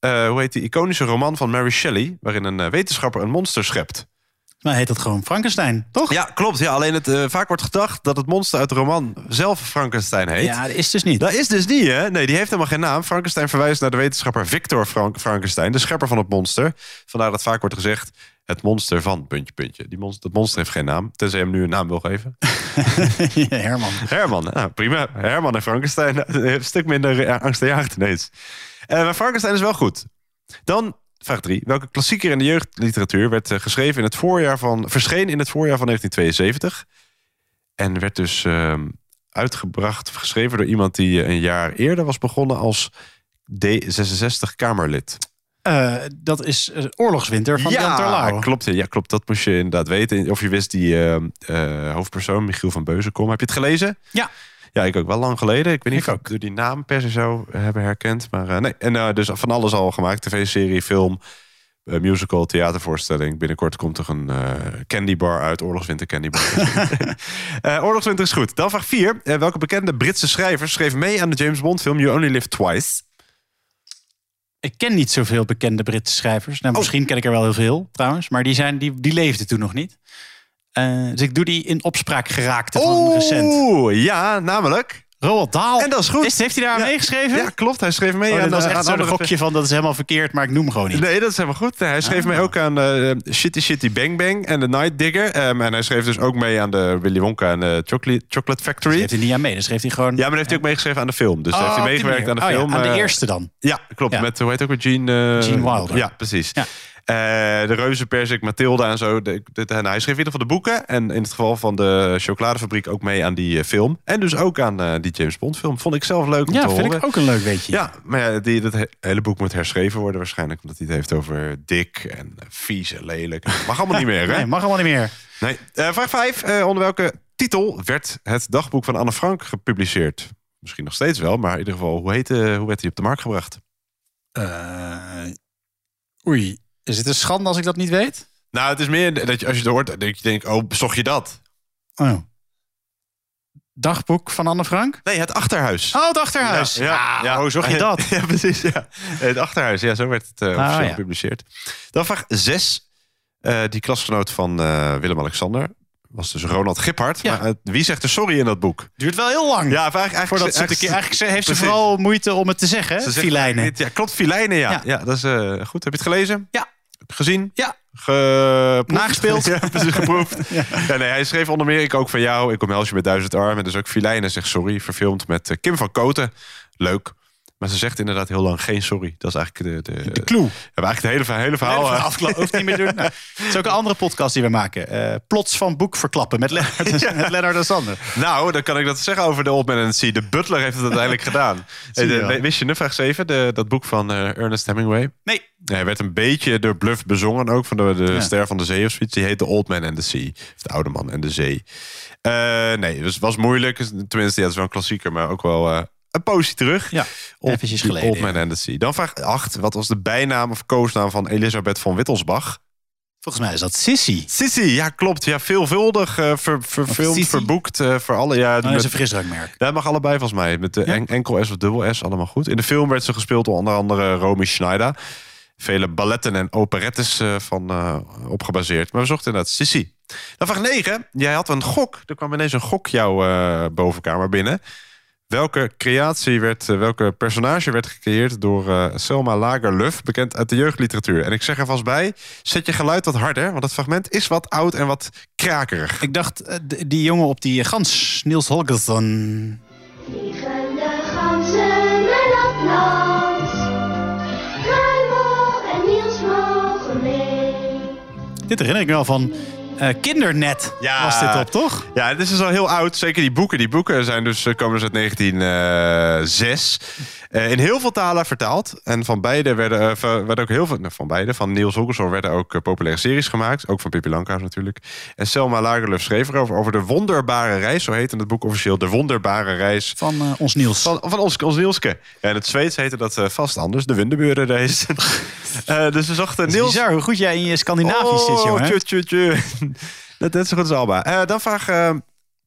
Uh, hoe heet die iconische roman van Mary Shelley... waarin een uh, wetenschapper een monster schept? Maar heet dat gewoon Frankenstein, toch? Ja, klopt. Ja, alleen het, uh, vaak wordt gedacht dat het monster uit de roman zelf Frankenstein heet. Ja, dat is dus niet. Dat is dus niet, hè? Nee, die heeft helemaal geen naam. Frankenstein verwijst naar de wetenschapper Victor Frank- Frankenstein, de schepper van het monster. Vandaar dat vaak wordt gezegd, het monster van, puntje, puntje. Die monster, dat monster heeft geen naam, tenzij hem nu een naam wil geven. Ja, Herman. Herman, nou, prima. Herman en Frankenstein, een stuk minder angstaanjagend ineens. Uh, maar Frankenstein is wel goed. Dan... Vraag drie. Welke klassieker in de jeugdliteratuur werd uh, geschreven in het voorjaar van... verscheen in het voorjaar van negentien tweeënzeventig? En werd dus uh, uitgebracht, geschreven door iemand die een jaar eerder was begonnen als D zesenzestig-Kamerlid. Uh, dat is uh, Oorlogswinter van Jan Terlouw. Ja, klopt, ja, klopt. Dat moest je inderdaad weten. Of je wist die uh, uh, hoofdpersoon, Michiel van Beuzenkom. Heb je het gelezen? Ja. Ja, ik ook. Wel lang geleden. Ik weet niet ik of ik door die naam per se zo hebben herkend. Maar uh, nee. En uh, dus van alles al gemaakt. T V-serie, film, uh, musical, theatervoorstelling. Binnenkort komt er een uh, candybar uit. Oorlogswinter candybar. uh, Oorlogswinter is goed. Dan vraag vier. Uh, welke bekende Britse schrijver schreef mee aan de James Bond film You Only Live Twice? Ik ken niet zoveel bekende Britse schrijvers. Nou, misschien oh. ken ik er wel heel veel trouwens. Maar die, zijn, die, die leefden toen nog niet. Uh, dus ik doe die in opspraak geraakte van oh, recent. Oeh, ja, namelijk... Roald Dahl. En dat is goed. Is, heeft hij daar ja, meegeschreven? Ja, klopt. Hij schreef mee oh, aan... Dat was echt zo'n gokje van, dat is helemaal verkeerd, maar ik noem hem gewoon niet. Nee, dat is helemaal goed. Hij schreef ah, mee ook aan uh, Shitty Shitty Bang Bang en The Night Digger. Um, en hij schreef dus ook mee aan de Willy Wonka en de Chocolate, Chocolate Factory. Dus heeft hij niet aan mee, dus heeft hij gewoon... Ja, maar dan heeft hij ook meegeschreven aan de film. Dus oh, heeft hij meegewerkt aan de oh, film. Ja, aan de eerste dan? Ja, klopt. Ja. Met, hoe heet ook weer, Gene... Uh, Gene Wilder. Ja, precies. Ja. Uh, de Reuzenperzik, Mathilda en zo. De, de, de, nou, hij schreef in ieder geval de boeken. En in het geval van de chocoladefabriek ook mee aan die uh, film. En dus ook aan uh, die James Bond film. Vond ik zelf leuk om ja, te horen. Ja, vind ik ook een leuk weetje. Ja, maar ja, die, dat he- hele boek moet herschreven worden waarschijnlijk. Omdat hij het heeft over dik en vies en lelijk. Mag allemaal niet meer, hè? Nee, mag allemaal niet meer. Nee. Uh, vraag vijf. Uh, onder welke titel werd het dagboek van Anne Frank gepubliceerd? Misschien nog steeds wel, maar in ieder geval. Hoe, heette, hoe werd hij op de markt gebracht? Uh, oei. Is het een schande als ik dat niet weet? Nou, het is meer dat je, als je het hoort, dat je denkt, oh, zocht je dat? Oh. Dagboek van Anne Frank? Nee, Het Achterhuis. Oh, Het Achterhuis. Ja, ja, ah, ja. Oh, zocht je dat? Ja, precies. Ja. Het Achterhuis, ja, zo werd het uh, ah, ja. gepubliceerd. Dan vraag zes. Uh, die klasgenoot van uh, Willem-Alexander was dus Ronald Giphard. Ja. Maar, uh, wie zegt er sorry in dat boek? Duurt wel heel lang. Ja, eigenlijk, eigenlijk, ze, eigenlijk, ze, eigenlijk ze, heeft precies. ze vooral moeite om het te zeggen. Ze Filijnen. Ja, klopt, Filijnen, ja. Ja. Ja, dat is uh, goed. Heb je het gelezen? Ja. Gezien? Ja. Geproefd. Nagespeeld. Ja, precies, geproefd. Ja. Ja, nee, hij schreef onder meer, ik ook van jou, ik omhels je met duizend armen. Dus ook Filijnen zegt sorry, verfilmd met Kim van Koten. Leuk. Maar ze zegt inderdaad heel lang geen sorry. Dat is eigenlijk de... De, de clue. We hebben eigenlijk het hele, hele verhaal... Het afkla- hoeft niet meer doen. Nou, het is ook een andere podcast die we maken. Uh, Plots van boek verklappen met Lennart, ja. met Lennart en Sander. Nou, dan kan ik dat zeggen over The Old Man and the Sea. De Butler heeft het uiteindelijk gedaan. Je de, wist je, vraag zeven, de, dat boek van uh, Ernest Hemingway? Nee. Hij werd een beetje door Bluff bezongen ook. Van de, de ja. Ster van de Zee of zoiets. Die heet The Old Man and the Sea. Of De Oude Man en de Zee. Uh, nee, het was, was moeilijk. Tenminste, ja, het is wel een klassieker, maar ook wel... Uh, Een poosje terug. Ja, eventjes geleden. Old Man ja. and the Sea. Dan vraag acht. Wat was de bijnaam of koosnaam van Elisabeth van Wittelsbach? Volgens mij is dat Sissy. Sissy, ja, klopt. Ja, veelvuldig uh, ver, verfilmd, Sissy? verboekt. Uh, voor alle, ja, oh, dat is een frisdrankmerk. Dat mag allebei volgens mij. Met de ja. en, enkel S of dubbel S, allemaal goed. In de film werd ze gespeeld door onder andere Romy Schneider. Vele balletten en operettes uh, van uh, opgebaseerd. Maar we zochten inderdaad Sissy. Dan vraag negen. Jij had een gok. Er kwam ineens een gok jouw uh, bovenkamer binnen. Welke creatie werd, uh, welke personage werd gecreëerd door uh, Selma Lagerlöf, bekend uit de jeugdliteratuur? En ik zeg er vast bij, zet je geluid wat harder, want het fragment is wat oud en wat krakerig. Ik dacht, uh, d- die jongen op die gans, Niels Holgersson. Vliegen de ganzen naar dat land. Kruimel en Niels mogen mee. Dit herinner ik me wel van... Uh, Kindernet ja, was dit op, toch? Ja, dit is al heel oud. Zeker die boeken. Die boeken zijn dus, komen dus uit negentien zes. Uh, in heel veel talen vertaald. En van beide werden, uh, werden ook heel veel... Nou, van beide, van Niels Holgersson werden ook uh, populaire series gemaakt. Ook van Pippi Langkous natuurlijk. En Selma Lagerlöf schreef erover. Over de wonderbare reis. Zo heette het boek officieel. De wonderbare reis. Van uh, ons Niels. Van, van ons, ons Nielske. En ja, het Zweeds heette dat uh, vast anders. De Windeburen reis. uh, dus we zochten Niels... Bizar hoe goed jij in je Scandinavisch zit, jongen. Oh, tju, tju, tju. Dat is zo goed als Alba. Uh, dan vraag uh,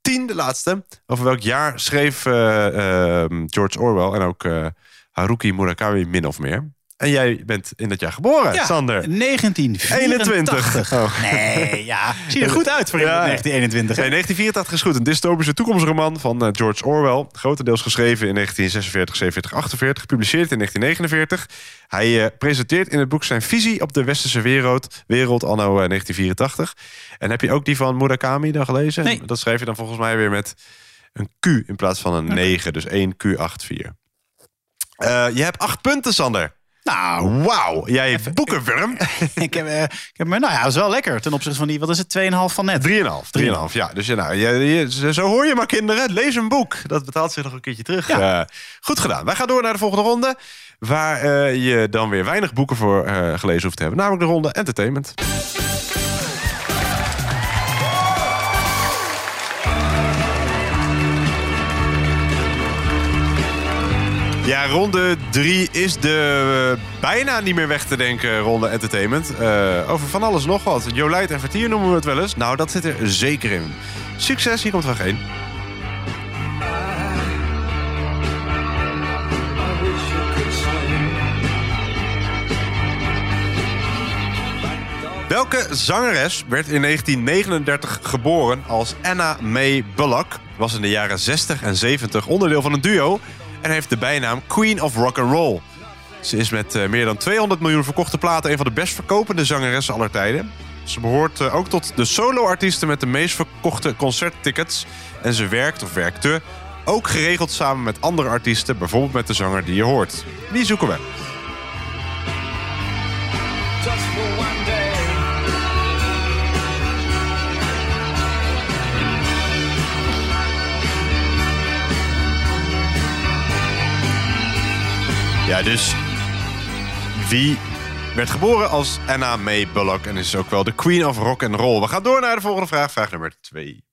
tien, de laatste. Over welk jaar schreef uh, uh, George Orwell en ook uh, Haruki Murakami min of meer? En jij bent in dat jaar geboren, ja, Sander. negentien eenentwintig. Oh. Nee, ja. Zie je er goed uit voor ja. negentien eenentwintig. Nee, negentien vierentachtig is goed. Een dystopische toekomstroman van uh, George Orwell. Grotendeels geschreven in negentien zesenveertig, zevenenveertig, achtenveertig. Gepubliceerd in negentien negenenveertig. Hij uh, presenteert in het boek zijn visie op de westerse wereld, wereld anno uh, negentien vierentachtig. En heb je ook die van Murakami dan gelezen? Nee. Dat schrijf je dan volgens mij weer met een Q in plaats van een negen. Dus één Q achtenveertig. Uh, je hebt acht punten, Sander. Nou, wauw. Jij hebt boekenwurm. ik heb, uh, ik heb, nou ja, dat is wel lekker ten opzichte van die, wat is het, twee komma vijf van net? drie komma vijf, drie komma vijf, ja. Dus ja, nou, je, je, zo hoor je maar, kinderen. Lees een boek. Dat betaalt zich nog een keertje terug. Ja. Uh, goed gedaan. Wij gaan door naar de volgende ronde. Waar uh, je dan weer weinig boeken voor uh, gelezen hoeft te hebben. Namelijk de ronde Entertainment. Ja, ronde drie is de uh, bijna niet meer weg te denken ronde Entertainment. Uh, over van alles nog wat. Jolijt en Vertier noemen we het wel eens. Nou, dat zit er zeker in. Succes, hier komt vraag één. Welke zangeres werd in negentien negenendertig geboren als Anna May Bullock? Was in de jaren zestig en zeventig onderdeel van een duo... en heeft de bijnaam Queen of Rock'n'Roll. Ze is met uh, meer dan tweehonderd miljoen verkochte platen... een van de best verkopende zangeressen aller tijden. Ze behoort uh, ook tot de solo-artiesten... met de meest verkochte concerttickets. En ze werkt, of werkte, ook geregeld samen met andere artiesten... bijvoorbeeld met de zanger die je hoort. Wie zoeken we? Ja, dus wie werd geboren als Anna May Bullock... en is ook wel de Queen of Rock and Roll. We gaan door naar de volgende vraag, vraag nummer twee.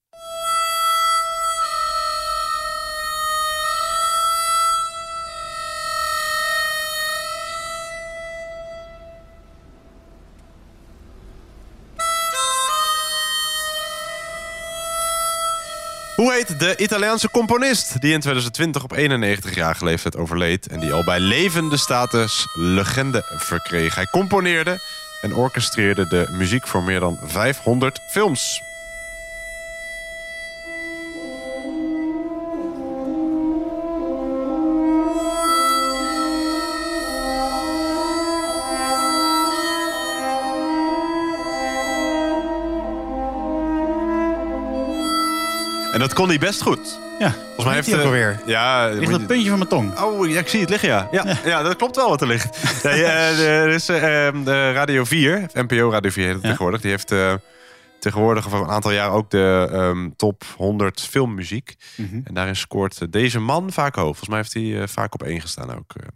Hoe heet de Italiaanse componist die in tweeduizend twintig op eenennegentigjarige leeftijd overleed... en die al bij levende status legende verkreeg? Hij componeerde en orchestreerde de muziek voor meer dan vijfhonderd films. En dat kon hij best goed. Ja, volgens mij heeft hij ook alweer. Ja, ligt je... het puntje van mijn tong. Oh, ja, ik zie het liggen, ja. Ja, ja. ja dat klopt wel wat er ligt. ja, er is uh, de Radio vier, N P O Radio vier heet het ja. tegenwoordig. Die heeft uh, tegenwoordig voor een aantal jaar ook de um, top honderd filmmuziek. Mm-hmm. En daarin scoort uh, deze man vaak hoog. Volgens mij heeft hij uh, vaak op één gestaan ook. Uh.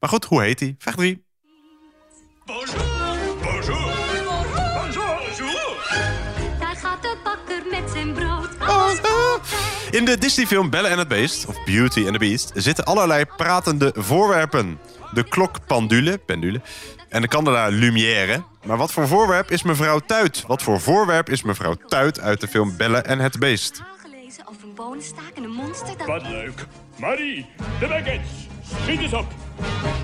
Maar goed, hoe heet hij? Vraag drie. Bonjour. Bonjour. In de Disney-film Belle en het Beest, of Beauty and the Beast... zitten allerlei pratende voorwerpen. De klok pendule, pendule en de kandelaar lumière. Maar wat voor voorwerp is mevrouw Tuit? Wat voor voorwerp is mevrouw Tuit uit de film Belle en het Beest? Wat leuk. Marie, de baguettes, schiet eens op.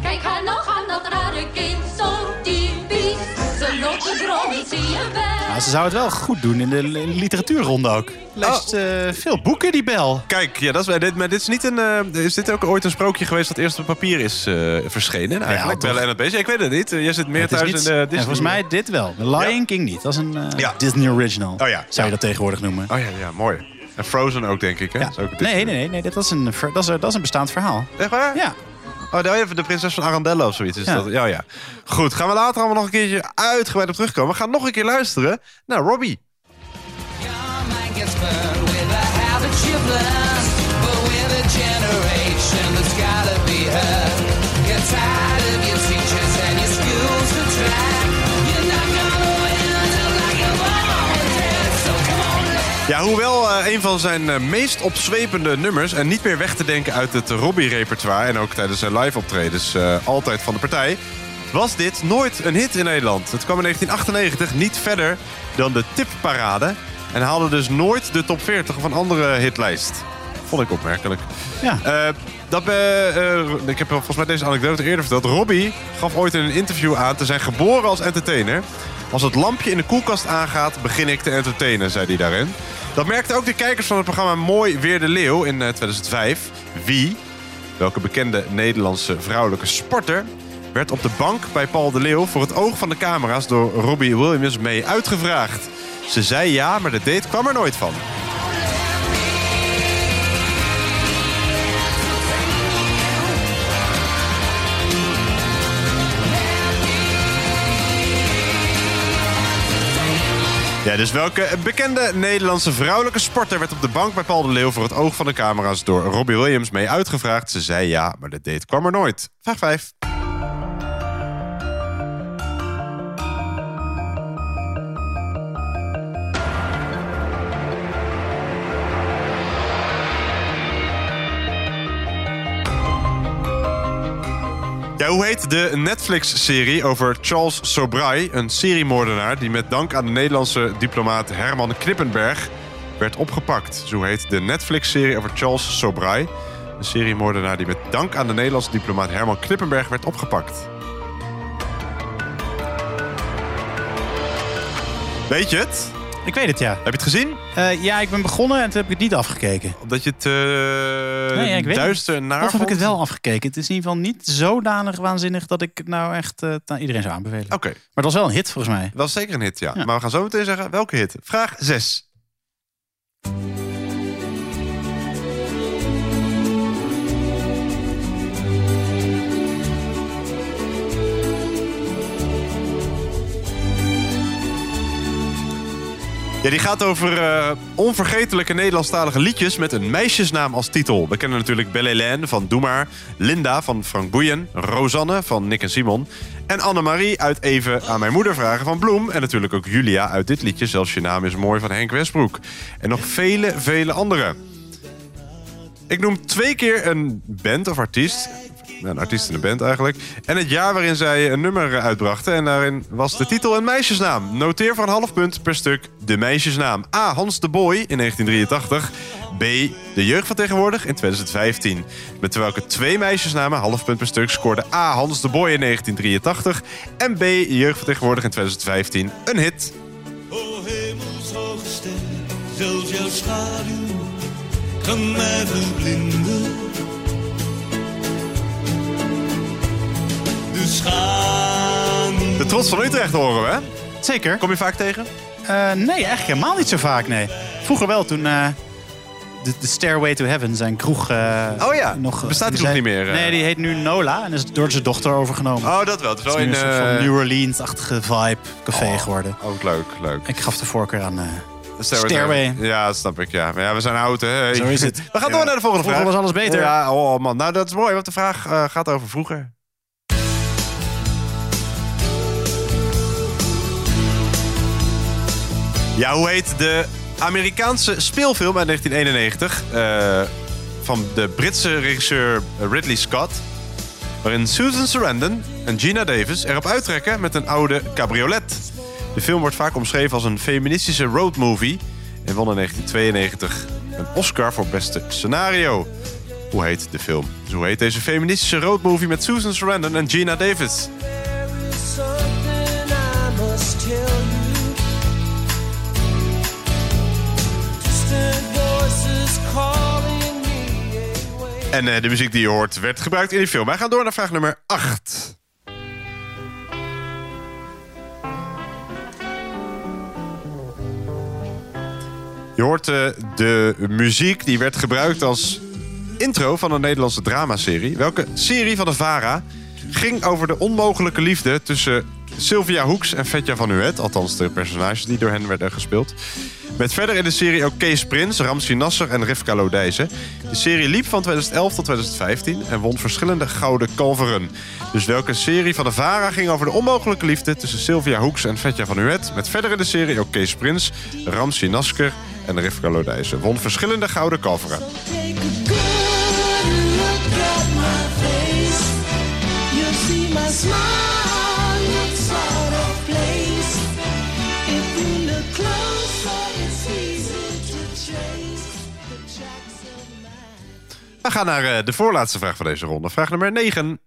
Kijk haar nog aan dat rare kind, zo typisch. Ze loopt de droom, zie je wel. Nou, ze zou het wel goed doen in de literatuurronde ook. Leest oh. uh, veel boeken, die Bel. Kijk, ja, dat is, dit, maar dit is, niet een, uh, is dit ook ooit een sprookje geweest dat eerst op papier is uh, verschenen? Eigenlijk, ja, Belle en het Beest. Ik weet het niet. Uh, jij zit meer thuis niet, in de Disney. En volgens mij dit wel. The Lion ja. King niet. Dat is een uh, ja. Disney original. Oh, ja. Zou je dat tegenwoordig noemen. Oh ja, ja, mooi. En Frozen ook, denk ik, hè? Ja. Ook nee, nee, nee, nee. Dat is, een, dat, is, dat is een bestaand verhaal. Echt waar? Ja. Oh, nou even de prinses van Arendelle of zoiets. Is ja. Dat, ja, ja. Goed, gaan we later allemaal nog een keertje uitgebreid op terugkomen. We gaan nog een keer luisteren naar Robbie. Ja, hoewel uh, een van zijn uh, meest opzwepende nummers... en niet meer weg te denken uit het Robbie-repertoire... en ook tijdens zijn live optredens uh, altijd van de partij... was dit nooit een hit in Nederland. Het kwam in negentien achtennegentig niet verder dan de tipparade... en haalde dus nooit de top veertig of een andere hitlijst. Vond ik opmerkelijk. Ja. Uh, dat, uh, uh, ik heb volgens mij deze anekdote eerder verteld. Robbie gaf ooit in een interview aan te zijn geboren als entertainer... Als het lampje in de koelkast aangaat, begin ik te entertainen, zei hij daarin. Dat merkten ook de kijkers van het programma Mooi Weer de Leeuw in tweeduizend vijf. Wie, welke bekende Nederlandse vrouwelijke sporter... werd op de bank bij Paul de Leeuw voor het oog van de camera's... door Robbie Williams mee uitgevraagd. Ze zei ja, maar de date kwam er nooit van. Ja, dus welke bekende Nederlandse vrouwelijke sporter... werd op de bank bij Paul de Leeuw voor het oog van de camera's... door Robbie Williams mee uitgevraagd. Ze zei ja, maar de date kwam er nooit. Vraag vijf. Ja, hoe heet de Netflix-serie over Charles Sobhraj, een seriemoordenaar... die met dank aan de Nederlandse diplomaat Herman Knippenberg werd opgepakt? Zo heet de Netflix-serie over Charles Sobhraj, een seriemoordenaar... die met dank aan de Nederlandse diplomaat Herman Knippenberg werd opgepakt. Weet je het? Ik weet het, ja. Heb je het gezien? Uh, ja, ik ben begonnen en toen heb ik het niet afgekeken. Omdat je het uh, nee, ja, duister naar. Of heb ik het wel afgekeken? Het is in ieder geval niet zodanig waanzinnig dat ik het nou echt uh, aan iedereen zou aanbevelen. Oké. Okay. Maar het was wel een hit volgens mij. Dat was zeker een hit, ja. ja. Maar we gaan zo meteen zeggen welke hit. Vraag zes. Ja, die gaat over uh, onvergetelijke Nederlandstalige liedjes met een meisjesnaam als titel. We kennen natuurlijk Belle Hélène van Doe Maar, Linda van Frank Boeien, Rosanne van Nick en Simon... en Annemarie uit Even aan mijn moeder vragen van Bloem... en natuurlijk ook Julia uit dit liedje Zelfs je naam is mooi van Henk Westbroek. En nog vele, vele anderen. Ik noem twee keer een band of artiest... Een artiest in de band eigenlijk. En het jaar waarin zij een nummer uitbrachten. En daarin was de titel een meisjesnaam. Noteer voor een half punt per stuk de meisjesnaam. A. Hans de Boy in negentien drieëntachtig. B. De jeugd van tegenwoordig in tweeduizend vijftien. Met welke twee meisjesnamen, half punt per stuk, scoorde A. Hans de Boy in negentien drieëntachtig. En B. De jeugd van tegenwoordig in tweeduizend vijftien. Een hit. O hemelshoge ster, zelfs jouw schaduw kan mij verblinden. De trots van Utrecht horen we, hè? Zeker. Kom je vaak tegen? Uh, nee, eigenlijk helemaal niet zo vaak, nee. Vroeger wel, toen uh, de, de Stairway to Heaven, zijn kroeg... Uh, oh ja, nog, bestaat die kroeg niet meer? Uh... Nee, die heet nu Nola en is door zijn dochter overgenomen. Oh, dat wel. Het is wel een soort van New Orleans-achtige vibe café oh, geworden. Ook leuk, leuk. Ik gaf de voorkeur aan... Uh, Stairway. Stairway. Ja, dat snap ik. Ja. Maar ja, we zijn oud, hè? Zo is het. We gaan ja. door naar de volgende vraag. Vroeger was alles beter. Ja, oh man. Nou, dat is mooi, want de vraag uh, gaat over vroeger. Ja, hoe heet de Amerikaanse speelfilm uit negentien eenennegentig... Uh, van de Britse regisseur Ridley Scott... waarin Susan Sarandon en Gina Davis erop uittrekken met een oude cabriolet? De film wordt vaak omschreven als een feministische roadmovie... en won in negentien tweeënnegentig een Oscar voor beste scenario. Hoe heet de film? Dus hoe heet deze feministische roadmovie met Susan Sarandon en Gina Davis? En uh, de muziek die je hoort werd gebruikt in de film. Wij gaan door naar vraag nummer acht. Je hoort uh, de muziek die werd gebruikt als intro van een Nederlandse dramaserie. Welke serie van de VARA ging over de onmogelijke liefde tussen Sylvia Hoeks en Fedja van Huêt, althans de personages die door hen werden gespeeld. Met verder in de serie ook Kees Prins, Ramsi Nasser en Rivka Lodijzen. De serie liep van tweeduizend elf tot tweeduizend vijftien en won verschillende gouden kalveren. Dus welke serie van de VARA ging over de onmogelijke liefde tussen Sylvia Hoeks en Fedja van Huêt? Met verder in de serie ook Kees Prins, Ramsi Nasser en Rivka Lodijzen. Won verschillende gouden kalveren. We gaan naar de voorlaatste vraag van deze ronde. Vraag nummer negen.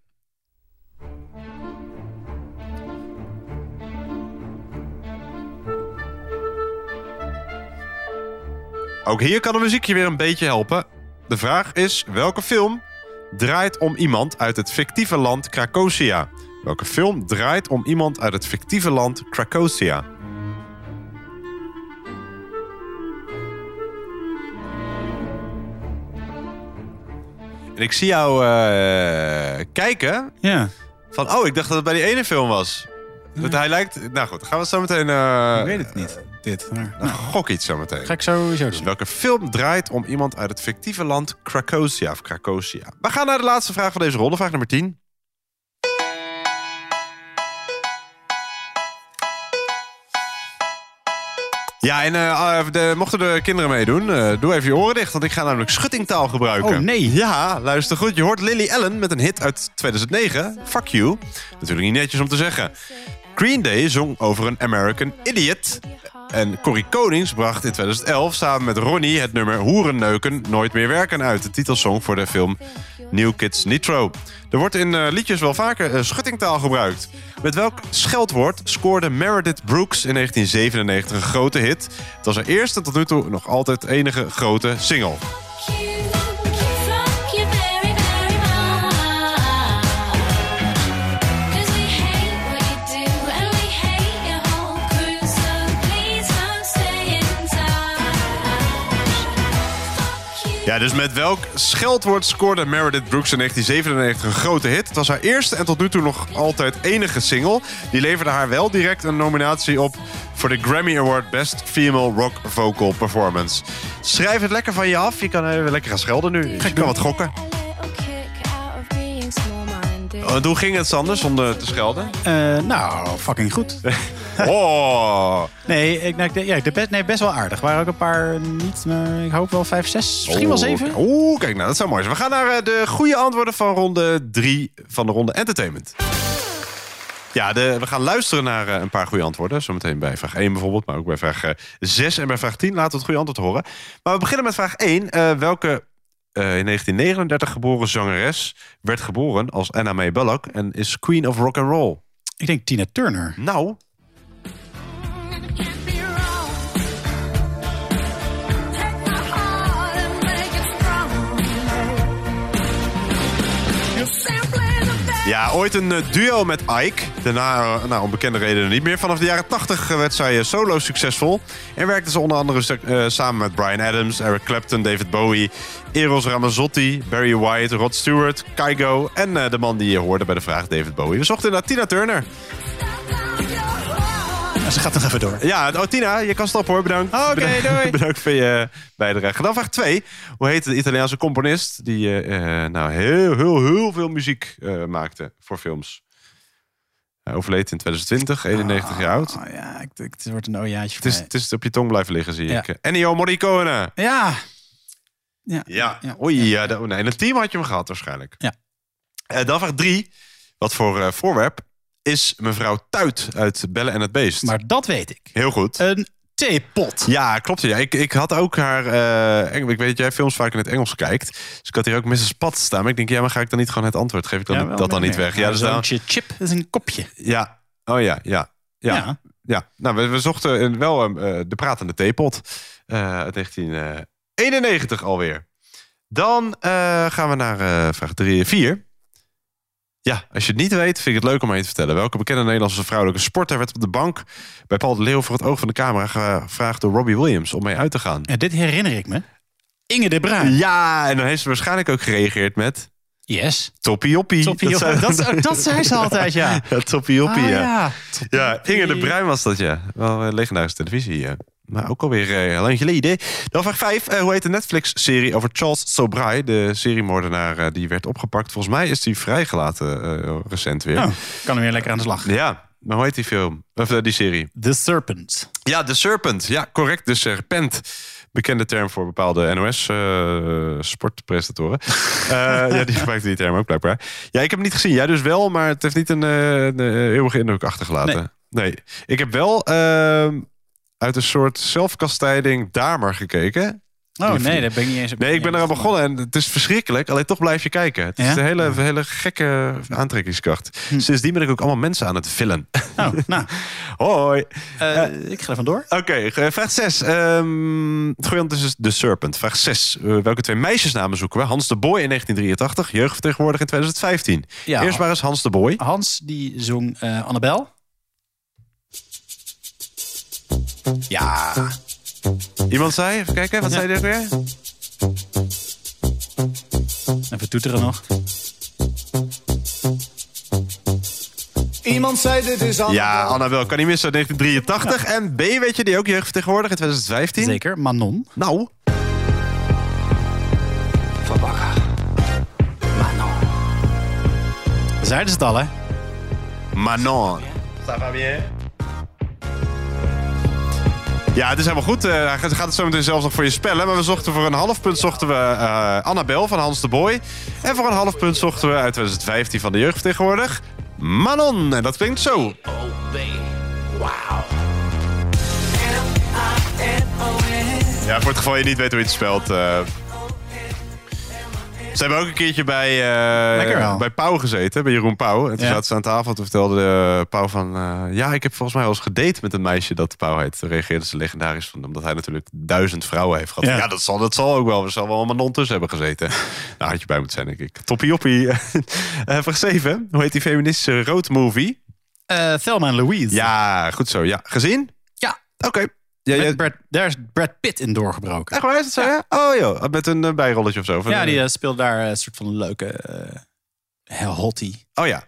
Ook hier kan een muziekje weer een beetje helpen. De vraag is, welke film draait om iemand uit het fictieve land Krakosia? Welke film draait om iemand uit het fictieve land Krakosia? En ik zie jou uh, kijken. Ja. Van, oh, ik dacht dat het bij die ene film was. Dat ja. Hij lijkt... Nou goed, dan gaan we zo meteen... Uh, ik weet het niet, uh, dit. Maar, nou, gok iets zo meteen. Ga ik sowieso doen. Dus welke film draait om iemand uit het fictieve land Krakosia of Krakosia? We gaan naar de laatste vraag van deze ronde, vraag nummer tien. Ja, en uh, de, mochten de kinderen meedoen, uh, doe even je oren dicht, want ik ga namelijk schuttingtaal gebruiken. Oh nee. Ja, luister goed. Je hoort Lily Allen met een hit uit tweeduizend negen, Fuck You. Natuurlijk niet netjes om te zeggen. Green Day zong over een American Idiot. En Corrie Konings bracht in tweeduizend elf samen met Ronnie het nummer Hoerenneuken Nooit Meer Werken uit. De titelsong voor de film New Kids Nitro. Er wordt in uh, liedjes wel vaker uh, schuttingtaal gebruikt. Met welk scheldwoord scoorde Meredith Brooks in negentien zevenennegentig een grote hit? Het was haar eerste tot nu toe nog altijd enige grote single. Ja, dus met welk scheldwoord scoorde Meredith Brooks in negentien zevenennegentig een grote hit? Het was haar eerste en tot nu toe nog altijd enige single. Die leverde haar wel direct een nominatie op voor de Grammy Award Best Female Rock Vocal Performance. Schrijf het lekker van je af. Je kan even lekker gaan schelden nu. Je kan wat gokken. Oh, hoe ging het, Sander, zonder te schelden? Uh, nou, fucking goed. Oh. Nee, ik, nou, ik, ja, ik best, nee, best wel aardig. Er waren ook een paar niet, maar ik hoop wel vijf, zes, misschien wel zeven. Oeh, kijk nou, dat zou mooi zijn. We gaan naar uh, de goede antwoorden van ronde drie van de ronde entertainment. Ja, de, we gaan luisteren naar uh, een paar goede antwoorden. Zometeen bij vraag één bijvoorbeeld, maar ook bij vraag uh, zes en bij vraag tien. Laten we het goede antwoord horen. Maar we beginnen met vraag één. Uh, welke... Uh, in negentien negenendertig geboren zangeres werd geboren als Anna May Bullock en is Queen of Rock and Roll. Ik denk Tina Turner. Nou. Ja, ooit een uh, duo met Ike. Daarna, uh, nou, om bekende redenen niet meer. Vanaf de jaren tachtig uh, werd zij uh, solo succesvol. En werkte ze onder andere uh, samen met Bryan Adams, Eric Clapton, David Bowie, Eros Ramazzotti, Barry White, Rod Stewart, Kygo en uh, de man die je hoorde bij de vraag, David Bowie. We zochten naar Tina Turner. Nou, ze gaat nog even door. Ja, oh, Tina, je kan stoppen hoor, bedankt. Oh, oké, okay, doei. Bedankt voor je bijdrage. Dan vraag twee. Hoe heette de Italiaanse componist die uh, nou, heel, heel, heel veel muziek uh, maakte voor films? Hij overleed in twintig twintig, eenennegentig oh, jaar oud. Oh ja, ik, ik, het wordt een ojaatje voor het is, mij. Het is op je tong blijven liggen, zie ja. ik. Ennio Morricone. Ja. Ja. ja. ja. Oei, ja. Ja, nee, in een team had je hem gehad waarschijnlijk. Ja. Uh, dan vraag drie. Wat voor uh, voorwerp is mevrouw Tuit uit Belle en het Beest? Maar dat weet ik. Heel goed. Een theepot. Ja, klopt. Ja. Ik, ik had ook haar... Uh, ik weet dat jij films vaak in het Engels kijkt. Dus ik had hier ook missus Pat staan. Maar ik denk, ja, maar ga ik dan niet gewoon het antwoord? Geef ik dan ja, dat dan meer. niet weg? Ja, dus dan... chip is een kopje. Ja. Oh ja, ja. Ja. ja. ja. Nou, we, we zochten wel uh, de pratende theepot. Uh, uit negentien eenennegentig alweer. Dan uh, gaan we naar uh, vraag drie en vier. Ja, als je het niet weet, vind ik het leuk om aan je te vertellen. Welke bekende Nederlandse vrouwelijke sporter werd op de bank bij Paul de Leeuw voor het oog van de camera gevraagd door Robbie Williams om mee uit te gaan? Ja, dit herinner ik me. Inge de Bruijn. Ja, en dan heeft ze waarschijnlijk ook gereageerd met... Yes. Toppie-joppie. Toppie dat, zei... dat, dat, dat zei ze altijd, ja. Ja, toppie-joppie, ah, ja. Ja. Toppie. Ja, Inge de Bruijn was dat, ja. Wel een legendarische televisie, ja. Maar ook alweer uh, lang geleden. Dan vraag vijf. Uh, hoe heet de Netflix-serie over Charles Sobhraj? De seriemoordenaar uh, die werd opgepakt. Volgens mij is die vrijgelaten uh, recent weer. Oh, kan hem weer lekker aan de slag. Uh, ja, maar hoe heet die film? Of uh, die serie? The Serpent. Ja, The Serpent. Ja, correct. The Serpent. Bekende term voor bepaalde N O S-sportpresentatoren. Uh, uh, ja, die gebruikten die term ook blijkbaar. Ja, ik heb hem niet gezien. Jij dus wel, maar het heeft niet een, uh, een eeuwige indruk achtergelaten. Nee. nee. Ik heb wel... Uh, uit een soort zelfkastijding Dahmer gekeken. Oh nee, daar ben ik niet eens op. Nee, ik ben eraan begonnen en het is verschrikkelijk. Alleen toch blijf je kijken. Het is ja? een hele, ja. hele gekke aantrekkingskracht. Hm. Sindsdien ben ik ook allemaal mensen aan het villen. Oh, nou. Hoi. Uh, uh, ik ga er vandoor. Oké, okay, vraag zes. Um, het goede antwoord is The Serpent. Vraag zes. Uh, welke twee meisjesnamen zoeken we? Hans de Boy in negentien drieëntachtig, jeugdvertegenwoordiger in twintig vijftien. Ja, eerst maar eens Hans de Boy. Hans die zong uh, Annabel. Ja. Iemand zei, even kijken, wat ja. zei hij weer? Even toeteren nog. Iemand zei dit is Annabel. Ja, Annabel, kan niet missen uit negentien drieëntachtig. Ja. En B, weet je, die ook jeugdvertegenwoordiger in twintig vijftien. Zeker, Manon. Nou. Verbakker. Manon. Zeiden ze het al, hè? Manon. Ça va bien? Ja, het is helemaal goed. Uh, hij gaat het zo meteen zelfs nog voor je spellen. Maar we zochten voor een half punt zochten we uh, Annabel van Hans de Boy. En voor een half punt zochten we uit twintig vijftien van de jeugd tegenwoordig Manon. En dat klinkt zo. Oh, wow. Ja, voor het geval je niet weet hoe je het spelt. Uh... Ze hebben ook een keertje bij, uh, bij Pauw gezeten, bij Jeroen Pauw. En toen ja. zaten ze aan tafel en toen vertelde uh, Pauw van... Uh, ja, ik heb volgens mij wel eens gedate met een meisje dat Pauw heet. Toen reageerden ze legendarisch van, omdat hij natuurlijk duizend vrouwen heeft gehad. Ja, ja dat, zal, dat zal ook wel. We zal wel allemaal Manon tussen hebben gezeten. Nou, had je bij moeten zijn, denk ik. Toppie-joppie. uh, vraag zeven. Hoe heet die feministische roadmovie? Uh, Thelma en Louise. Ja, goed zo. Ja. Gezien? Ja. Oké. Okay. Ja, ja. Brad, daar is Brad Pitt in doorgebroken. Echt waar, is het zo? Ja. Ja? Oh joh, met een uh, bijrolletje of zo. Van, ja, die uh, speelt daar een uh, soort van een leuke uh, hottie. Oh ja,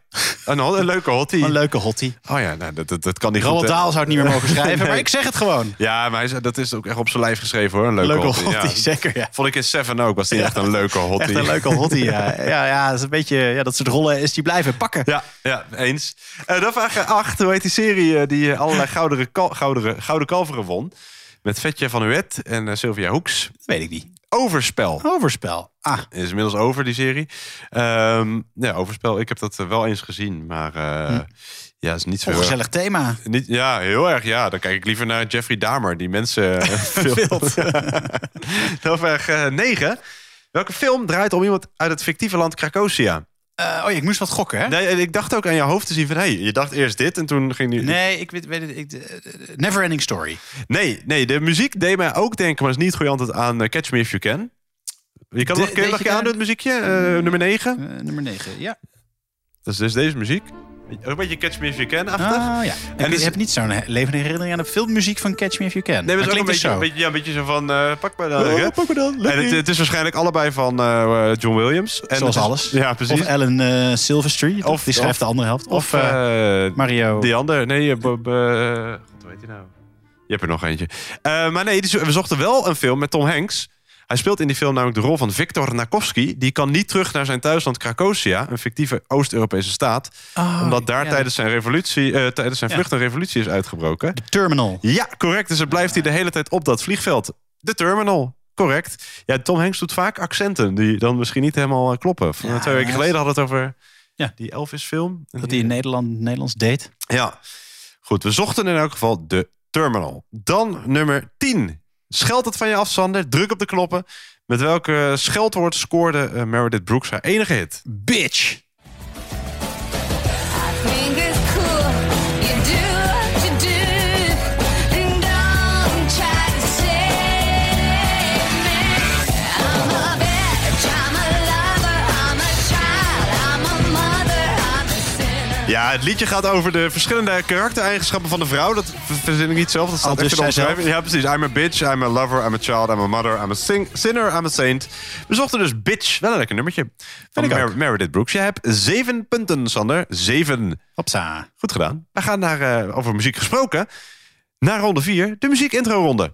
een, een leuke hottie. Een leuke hottie. Oh ja, nou, dat, dat, dat kan niet Ronald goed. Ronald Daal zou het niet meer mogen schrijven, nee. Maar ik zeg het gewoon. Ja, maar hij, dat is ook echt op zijn lijf geschreven hoor, een leuke, leuke hottie. hottie ja. Zeker, ja. Vond ik in Seven ook, was die ja. echt een leuke hottie. Echt een leuke hottie, ja. Ja, ja, dat is een beetje, ja, dat soort rollen is die blijven pakken. Ja, ja eens. Uh, dan vraag acht, hoe heet die serie die allerlei goudere kal, goudere, gouden kalveren won? Met Fedja van Huêt en uh, Sylvia Hoeks. Dat weet ik niet. Overspel. Overspel. Ah, is inmiddels over die serie. Um, ja, Overspel. Ik heb dat wel eens gezien, maar uh, hm. ja, is niet zo. Ongezellig thema. Niet, ja, heel erg. Ja, dan kijk ik liever naar Jeffrey Dahmer die mensen filmt. Dan vraag uh, negen. Welke film draait om iemand uit het fictieve land Krakosia? Uh, oh ja, ik moest wat gokken, hè? Nee, ik dacht ook aan je hoofd te zien van... hé, hey, je dacht eerst dit en toen ging die... Nee, ik weet, weet het... Ik, uh, never ending story. Nee, nee, de muziek deed mij ook denken... maar is niet goed antwoord aan uh, Catch Me If You Can. Je kan de, nog een keer aandoen het muziekje? Uh, nummer negen? Uh, nummer negen, ja. Dat is dus deze muziek. Ook een beetje Catch Me If You Can-achtig. Ah, ja. En ik dus, heb niet zo'n levende herinnering aan de filmmuziek van Catch Me If You Can. Nee, maar het is ook een beetje zo, een beetje, ja, een beetje zo van uh, pak maar dan. Ja, pak maar dan. En het, het is waarschijnlijk allebei van uh, John Williams. En zoals alles. Is, ja, precies. Of Alan uh, Silvestri, of, die schrijft of, de andere helft. Of, of uh, Mario. Die andere, nee. Uh, Bob, uh, wat weet je nou? Je hebt er nog eentje. Uh, maar nee, dus we zochten wel een film met Tom Hanks. Hij speelt in die film namelijk de rol van Victor Nakowski. Die kan niet terug naar zijn thuisland Krakosia, een fictieve Oost-Europese staat. Oh, omdat daar ja. tijdens zijn revolutie, uh, tijdens zijn vlucht ja. een revolutie is uitgebroken. De Terminal. Ja, correct. Dus het blijft ja. hij de hele tijd op dat vliegveld. De Terminal. Correct. Ja, Tom Hanks doet vaak accenten die dan misschien niet helemaal kloppen. Ja, twee weken geleden hadden we het over ja. die Elvis-film. Dat hij in Nederland Nederlands deed. Ja. Goed, we zochten in elk geval de Terminal. Dan nummer tien. Scheld het van je af, Sander. Druk op de knoppen. Met welke scheldwoord scoorde uh, Meredith Brooks haar enige hit? Bitch. I think it's cool. You do what you do. And don't try to save me. I'm a bitch. het liedje gaat over de verschillende karaktereigenschappen van de vrouw. Dat verzin ik niet zelf, dat staat echt in de omschrijving. Ja, precies. I'm a bitch, I'm a lover, I'm a child, I'm a mother, I'm a sing- sinner, I'm a saint. We zochten dus bitch. Wel een lekker nummertje. Vind ik Mer- Meredith Brooks. Je hebt zeven punten, Sander. Zeven. Hopsa. Goed gedaan. We gaan naar, uh, over muziek gesproken, naar ronde vier. De muziek intro ronde.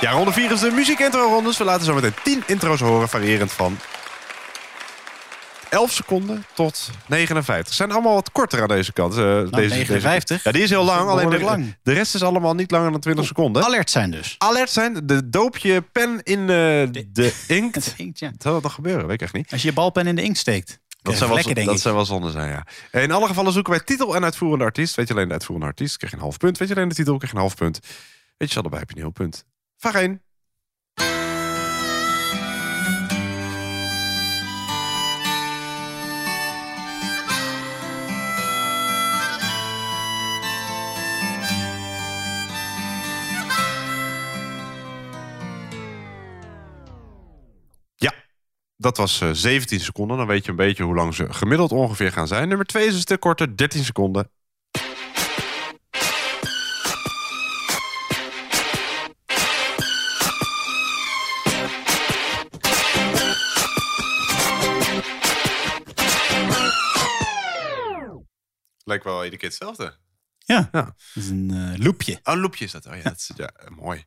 Ja, ronde vier is de muziek-intro-rondes. We laten zo meteen tien intro's horen, variërend van elf seconden tot negenenvijftig. Zijn allemaal wat korter aan deze kant. Uh, nou, deze, negenenvijftig? Deze... Ja, die is heel lang. Is alleen de, lang. De rest is allemaal niet langer dan twintig o, seconden. Alert zijn dus. Alert zijn. De doop je pen in uh, de, de inkt. De inkt, ja. Dat zal dat nog gebeuren, weet ik echt niet. Als je je balpen in de inkt steekt. Dat, ja, zou, vlekken, wel, dat zou wel zonde zijn, ja. In alle gevallen zoeken wij titel en uitvoerende artiest. Weet je alleen de uitvoerende artiest, krijg je een half punt. Weet je alleen de titel, krijg je een half punt. Weet je, allebei heb je een heel punt. Vraag één. Ja, dat was uh, zeventien seconden. Dan weet je een beetje hoe lang ze gemiddeld ongeveer gaan zijn. Nummer twee is een stuk korter, dertien seconden. Lijkt wel iedere keer hetzelfde. Ja, ja. Dat is een uh, loopje. Oh, een loopje is dat. Oh ja, dat is, ja, mooi.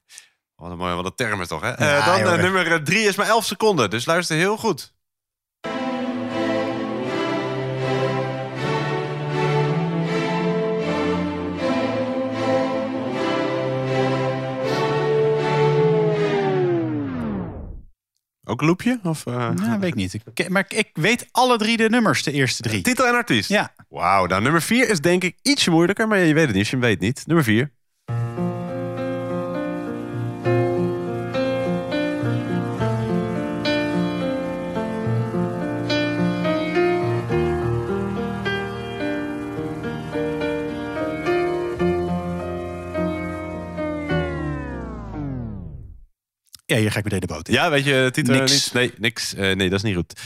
Wat een mooie, wat een term is toch, hè? Ja, uh, dan uh, nummer drie is maar elf seconden, dus luister heel goed. Ook een loopje? Of, uh... ja, weet ik niet. Ik, maar ik weet alle drie de nummers, de eerste drie. Titel en artiest? Ja. Wauw, nou nummer vier is denk ik ietsje moeilijker, maar je weet het niet, je weet niet. Nummer vier. Ja, hier ga ik meteen de boot in. Ja, weet je, titel niks. Niet? Nee, niks. Uh, nee, dat is niet goed.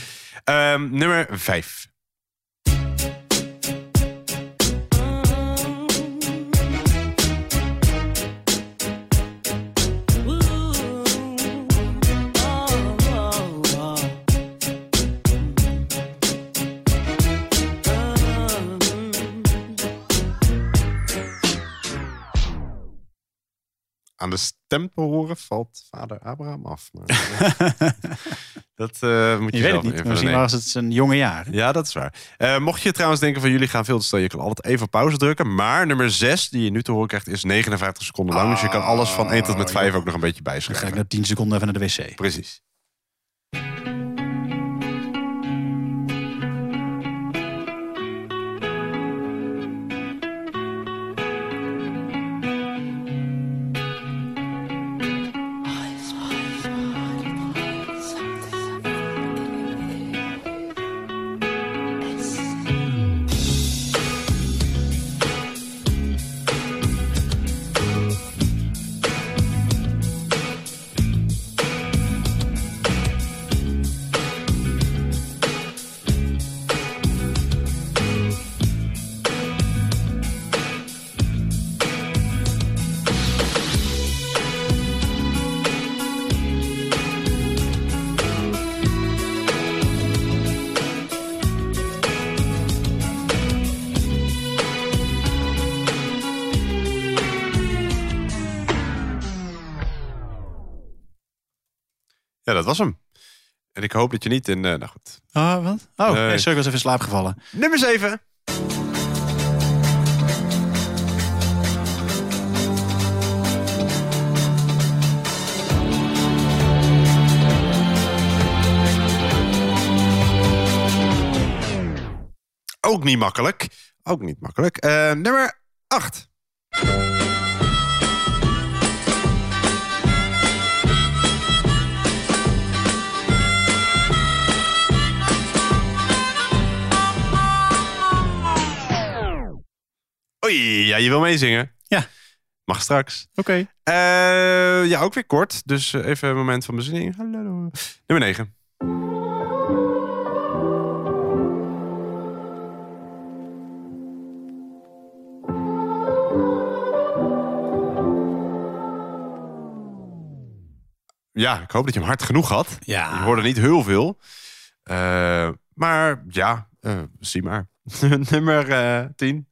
Uh, nummer vijf. Aan de stem te horen valt vader Abraham af. Maar dat uh, moet je, je weet zelf het niet. Misschien was het zijn jonge jaren. Ja, dat is waar. Uh, mocht je trouwens denken van jullie gaan veel te snel, je kan altijd even op pauze drukken. Maar nummer zes, die je nu te horen krijgt, is negenenvijftig seconden lang. Oh, dus je kan alles van één tot met vijf ook nog een beetje bijschrijven. Dan ga ik naar tien seconden even naar de wc. Precies. Ja, dat was hem. En ik hoop dat je niet in... Uh, nou goed. Ah, oh, wat? Oh, uh, nee, sorry, ik was even in slaap gevallen. Nummer zeven. Ook niet makkelijk. Ook niet makkelijk. Uh, nummer acht. Oei, ja, je wil meezingen? Ja. Mag straks. Oké. Okay. Uh, ja, ook weer kort. Dus even een moment van bezinning. Hallo. Nummer negen. Ja, ik hoop dat je hem hard genoeg had. Ja. Je hoorde niet heel veel. Uh, maar ja, uh, zie maar. Nummer uh, tien.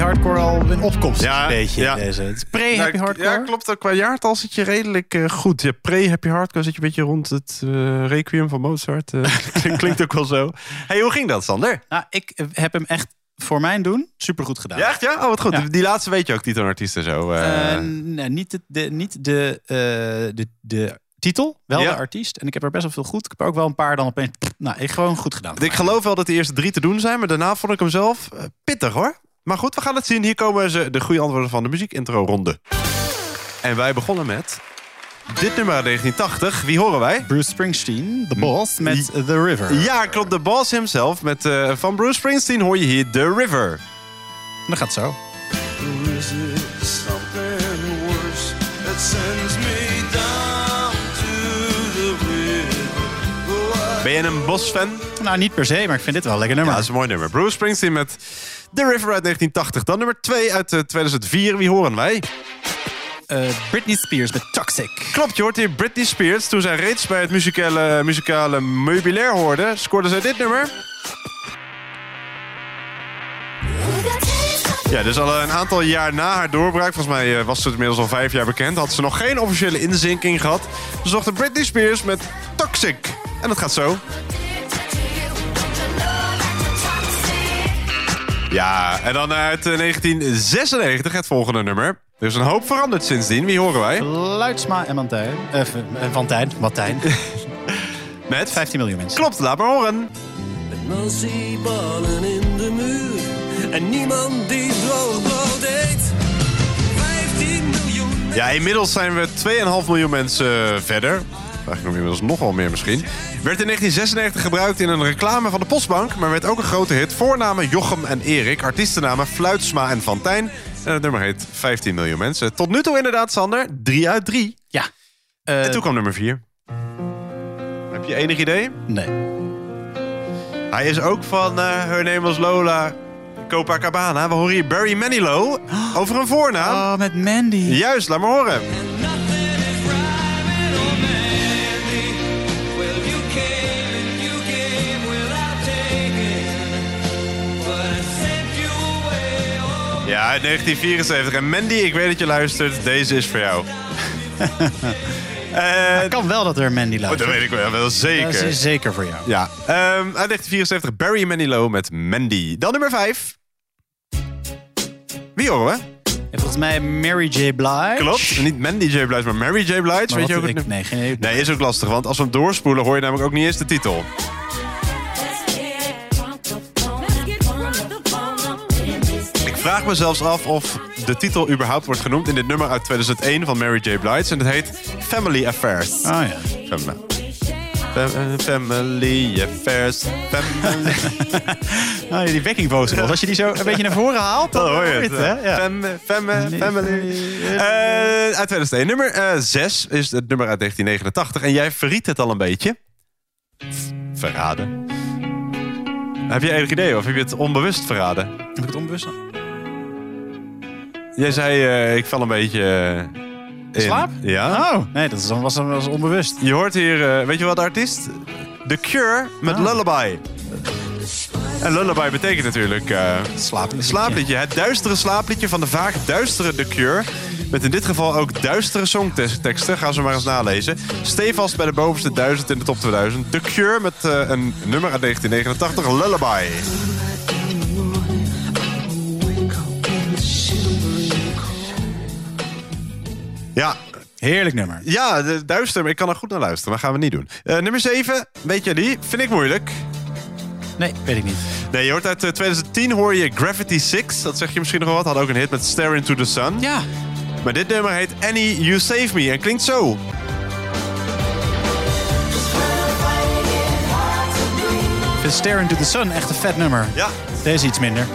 Hardcore al een opkomst, ja, een beetje. Ja. Deze. Het is pre-happy hardcore. Ja, klopt. Ook qua jaartal zit je redelijk uh, goed. Ja, pre-happy hardcore zit je een beetje rond het uh, Requiem van Mozart. Uh, klinkt ook wel zo. Hey, hoe ging dat, Sander? Nou, ik heb hem echt voor mijn doen supergoed gedaan. Ja, echt? Ja? Oh, wat goed. Ja. Die laatste weet je ook, titelartiest en zo. Uh... Uh, nee, niet de, de, niet de, uh, de, de titel, wel ja. De artiest. En ik heb er best wel veel goed. Ik heb ook wel een paar dan opeens... Nou, ik gewoon goed gedaan. Ik mij. geloof wel dat de eerste drie te doen zijn, maar daarna vond ik hem zelf uh, pittig, hoor. Maar goed, we gaan het zien. Hier komen ze de goede antwoorden van de muziekintro-ronde. En wij begonnen met dit nummer uit negentien tachtig. Wie horen wij? Bruce Springsteen, The Boss, met The River. Ja, klopt. The Boss himself. Met, uh, van Bruce Springsteen hoor je hier The River. En dat gaat zo. Is it something worse that sends me down to the river? Ben je een Boss-fan? Nou, niet per se, maar ik vind dit wel een lekker nummer. Ja, dat is een mooi nummer. Bruce Springsteen met... The River uit negentien tachtig. Dan nummer twee uit tweeduizend vier. Wie horen wij? Uh, Britney Spears met Toxic. Klopt, je hoort hier Britney Spears. Toen zij reeds bij het muzikale, muzikale meubilair hoorde, scoorde zij dit nummer. Ja, dus al een aantal jaar na haar doorbraak, volgens mij was ze inmiddels al vijf jaar bekend, had ze nog geen officiële inzinking gehad. Ze zochten Britney Spears met Toxic. En dat gaat zo. Ja, en dan uit negentien zesennegentig het volgende nummer. Er is een hoop veranderd sindsdien. Wie horen wij? Luidsma en Mantijn. Eh, Van Tijn. Martijn. Met? vijftien miljoen mensen. Klopt, laat maar horen. Met nasi-ballen in de muur. En niemand die droog brood eet. vijftien miljoen mensen. Ja, inmiddels zijn we tweeënhalf miljoen mensen verder. Eigenlijk inmiddels nog wel meer misschien. Werd in negentien zesennegentig gebruikt in een reclame van de Postbank... maar werd ook een grote hit. Voornamen Jochem en Erik. Artiestennamen Fluitsma en Van Tijn. En het nummer heet vijftien miljoen mensen. Tot nu toe inderdaad, Sander. drie uit drie. Ja. Uh... En toen kwam nummer vier. Heb je enig idee? Nee. Hij is ook van uh, Her Name Was Lola... Copacabana. We horen hier Barry Manilow. Oh. Over een voornaam. Oh, met Mandy. Juist, laat maar horen. Ja, uit negentien vierenzeventig. En Mandy, ik weet dat je luistert. Deze is voor jou. Het uh, kan wel dat er Mandy luistert. Oh, dat weet ik wel, wel zeker. Dat is zeker voor jou. Ja. Um, uit negentien vierenzeventig, Barry Manilow met Mandy. Dan nummer vijf. Wie horen we? Ja, volgens mij Mary J. Blige. Klopt, niet Mandy J. Blige, maar Mary J. Blige. Maar weet je ook ik, nee, geen idee. Nee, is ook lastig, want als we hem doorspoelen... hoor je namelijk ook niet eens de titel. Ik vraag me zelfs af of de titel überhaupt wordt genoemd in dit nummer uit tweeduizend één van Mary J. Blige. En het heet Family Affairs. Oh ja. Fem- Fem- Family Affairs. Family. Oh, die wekkingboze. Als je die zo een beetje naar voren haalt, dan hoor je het. het hè? Ja. Fem- Fem- Family. Uh, uit tweeduizend één. Nummer uh, zes is het nummer uit negentien negenentachtig. En jij verriet het al een beetje. Verraden. Heb je enig idee of heb je het onbewust verraden? Heb ik het onbewust? Jij zei, uh, ik val een beetje uh, in. Slaap? Ja. Oh, nee, dat was, was onbewust. Je hoort hier, uh, weet je wat de artiest? The Cure met oh. Lullaby. En Lullaby betekent natuurlijk... Uh, slaapliedje. slaapliedje. Het duistere slaapliedje van de vaak duistere The Cure. Met in dit geval ook duistere songteksten. Gaan ze maar eens nalezen. Stevast bij de bovenste duizend in de top tweeduizend. The Cure met uh, een nummer uit negentien negenentachtig, Lullaby. Ja. Heerlijk nummer. Ja, de duister, maar ik kan er goed naar luisteren, maar gaan we niet doen. Uh, nummer zeven, weet jij die? Vind ik moeilijk. Nee, weet ik niet. Nee, je hoort uit uh, tweeduizend tien hoor je Gravity Six. Dat zeg je misschien nog wel wat. Had ook een hit met Stare Into The Sun. Ja. Maar dit nummer heet Annie, You Save Me. En klinkt zo. Stare Into The Sun, echt een vet nummer. Ja. Deze iets minder.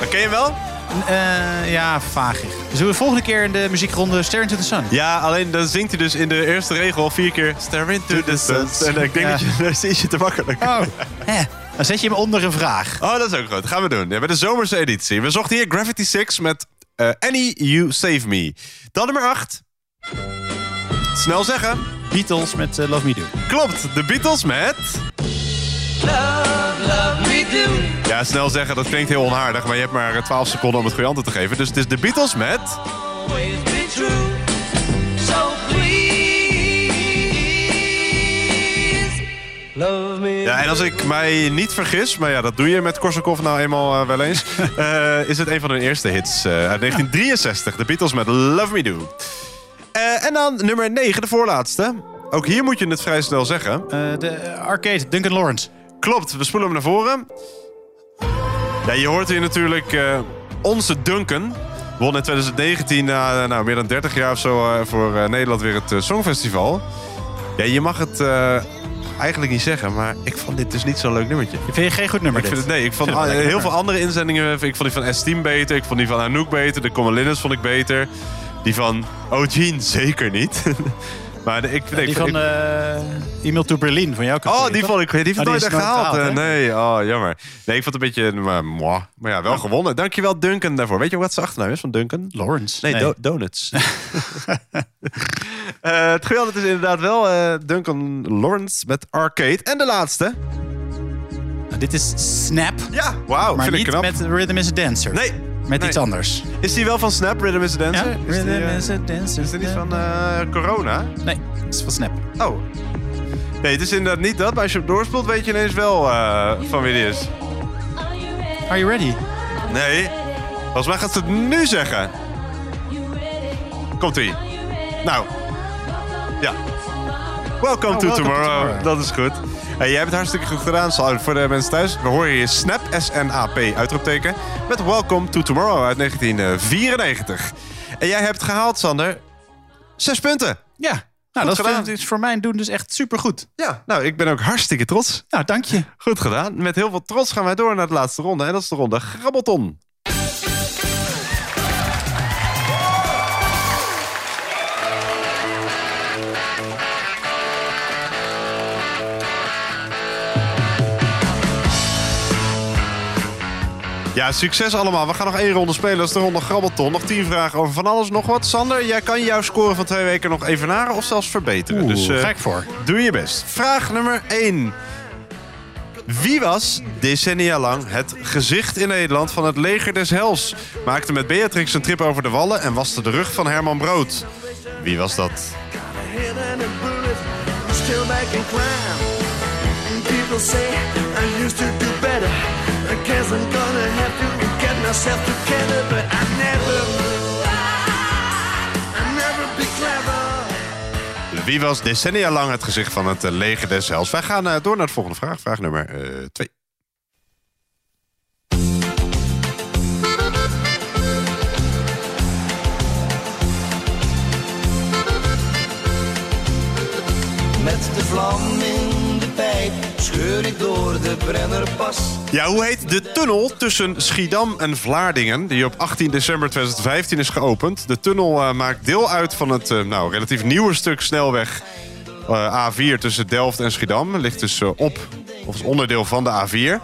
Dat ken je wel? Uh, ja, vaagig. Zullen we de volgende keer in de muziekronde Stare into the Sun? Ja, alleen dan zingt hij dus in de eerste regel vier keer Stare into the, the sun. sun. En ik denk ja. dat je, dat is je te makkelijk. Oh, hè. Dan zet je hem onder een vraag. Oh, dat is ook goed. Dat gaan we doen. Ja, bij de zomerse editie. We zochten hier Gravity Six met uh, Annie, You Save Me. Dan nummer acht. Snel zeggen. Beatles met uh, Love Me Do. Klopt, de Beatles met... Love, love me do. Ja, snel zeggen, dat klinkt heel onaardig, maar je hebt maar twaalf seconden om het goede antwoord te geven. Dus het is de Beatles met... Always be true, so please love me. Ja, en als ik mij niet vergis, maar ja, dat doe je met Korsakoff nou eenmaal uh, wel eens, uh, is het een van hun eerste hits uh, uit negentien drieënzestig. De Beatles met Love Me Do. Uh, en dan nummer negen, de voorlaatste. Ook hier moet je het vrij snel zeggen. Uh, de Arcade, Duncan Lawrence. Klopt, we spoelen hem naar voren. Ja, je hoort hier natuurlijk uh, onze Duncan. Won in twintig negentien, na uh, nou, meer dan dertig jaar of zo, uh, voor uh, Nederland weer het uh, Songfestival. Ja, je mag het uh, eigenlijk niet zeggen, maar ik vond dit dus niet zo'n leuk nummertje. Vind je geen goed nummer? Ik vind het, nee, ik vond, ik vind het heel nummer. Veel andere inzendingen. Ik vond die van Esteem beter, ik vond die van Anouk beter, de Common Linnets vond ik beter. Die van Oh Jean zeker niet. Maar ik, ja, die ik, van ik, uh, E-mail to Berlin van jouw kant. Oh, die vond ik die oh, nooit echt gehaald. gehaald nee, oh, jammer. Nee, ik vond het een beetje... Maar, moi. maar ja, wel ja. gewonnen. Dankjewel Duncan daarvoor. Weet je wat zijn achternaam is van Duncan? Lawrence. Nee, nee. Do- donuts. uh, het geweldige is inderdaad wel uh, Duncan Lawrence met Arcade. En de laatste... Dit is Snap. Ja, wauw. Maar vind niet ik knap. Met Rhythm is a Dancer. Nee. Met nee. iets anders. Is die wel van Snap, Rhythm is a Dancer? Ja, is Rhythm die, uh, is a Dancer. Is dit niet van uh, Corona? Nee, het is van Snap. Oh. Nee, het is inderdaad niet dat. Maar als je hem doorspoelt, weet je ineens wel uh, van wie die is. Are you ready? Nee. Volgens mij gaat ze het nu zeggen. Komt-ie. Nou. Ja. Welcome, oh, to, welcome tomorrow. to tomorrow. Dat is goed. Hey, jij hebt het hartstikke goed gedaan, Sal. Voor de mensen thuis, we horen je Snap, S N A P, uitroepteken, met Welcome to Tomorrow uit negentien vierennegentig. En jij hebt gehaald, Sander, zes punten. Ja, nou, goed dat gedaan. Is voor mijn doen dus echt supergoed. Ja, nou, ik ben ook hartstikke trots. Nou, dank je. Goed gedaan. Met heel veel trots gaan wij door naar de laatste ronde. En dat is de ronde Grabbelton. Ja, succes allemaal. We gaan nog één ronde spelen. Dat is de ronde Grabbelton. Nog tien vragen over van alles nog wat. Sander, jij kan jouw score van twee weken nog evenaren of zelfs verbeteren. Oeh, dus uh, gek voor. Doe je best. Vraag nummer één. Wie was decennia lang het gezicht in Nederland van het leger des hels? Maakte met Beatrix een trip over de wallen en waste de rug van Herman Brood. Wie was dat? Wie was decennia lang het gezicht van het leger des hels? Wij gaan door naar de volgende vraag. Vraag nummer twee. Uh, Met de vlam in de pijp scheur ik door de Brennerpas. Ja, hoe heet de tunnel tussen Schiedam en Vlaardingen die op achttien december tweeduizend vijftien is geopend? De tunnel uh, maakt deel uit van het uh, nou, relatief nieuwe stuk snelweg uh, A vier tussen Delft en Schiedam. Ligt dus uh, op, of is onderdeel van de A vier.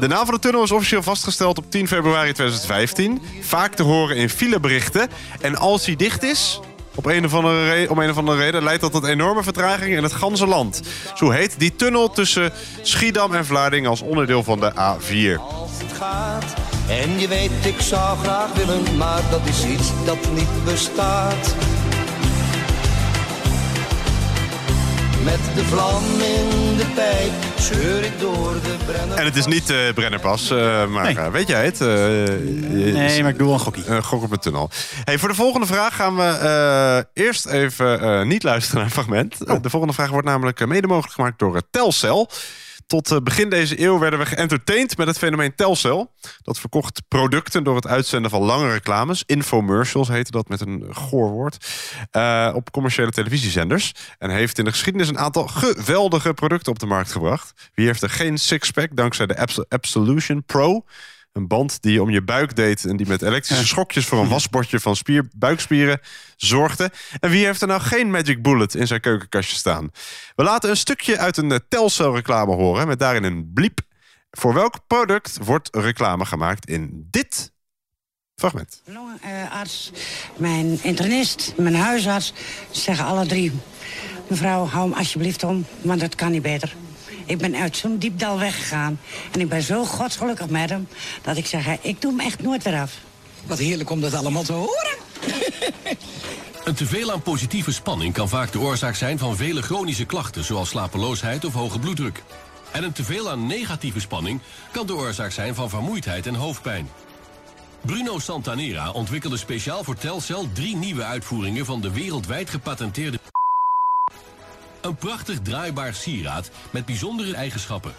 De naam van de tunnel is officieel vastgesteld op tien februari tweeduizend vijftien. Vaak te horen in fileberichten. En als hij dicht is... Op een of andere re- om een of andere reden leidt dat tot enorme vertraging in het ganse land. Zo heet die tunnel tussen Schiedam en Vlaardingen als onderdeel van de A vier. Als het gaat, en je weet ik zou graag willen, maar dat is iets dat niet bestaat. Met de vlam in de pijp scheur ik door de Brennerpas. En het is niet de uh, Brennerpas, uh, maar nee. uh, weet jij het? Uh, nee, maar ik doe wel een gokkie. Uh, gok op het tunnel. Hey, voor de volgende vraag gaan we uh, eerst even uh, niet luisteren naar een fragment. Oh. Uh, de volgende vraag wordt namelijk mede mogelijk gemaakt door uh, Telcel. Tot begin deze eeuw werden we geëntertaind met het fenomeen Telcel. Dat verkocht producten door het uitzenden van lange reclames. Infomercials heette dat met een goorwoord. Uh, op commerciële televisiezenders. En heeft in de geschiedenis een aantal geweldige producten op de markt gebracht. Wie heeft er geen sixpack dankzij de Abs- Absolution Pro... Een band die je om je buik deed en die met elektrische schokjes voor een wasbordje van spier, buikspieren zorgde. En wie heeft er nou geen Magic Bullet in zijn keukenkastje staan? We laten een stukje uit een Telcel-reclame horen met daarin een bliep. Voor welk product wordt reclame gemaakt in dit fragment? Mijn longarts, mijn internist, mijn huisarts zeggen alle drie: mevrouw, hou hem alsjeblieft om, want dat kan niet beter. Ik ben uit zo'n diep dal weggegaan. En ik ben zo godsgelukkig met hem dat ik zeg, ik doe hem echt nooit eraf. Wat heerlijk om dat allemaal te horen. Een teveel aan positieve spanning kan vaak de oorzaak zijn van vele chronische klachten, zoals slapeloosheid of hoge bloeddruk. En een teveel aan negatieve spanning kan de oorzaak zijn van vermoeidheid en hoofdpijn. Bruno Santanera ontwikkelde speciaal voor Telcel drie nieuwe uitvoeringen van de wereldwijd gepatenteerde... Een prachtig draaibaar sieraad met bijzondere eigenschappen.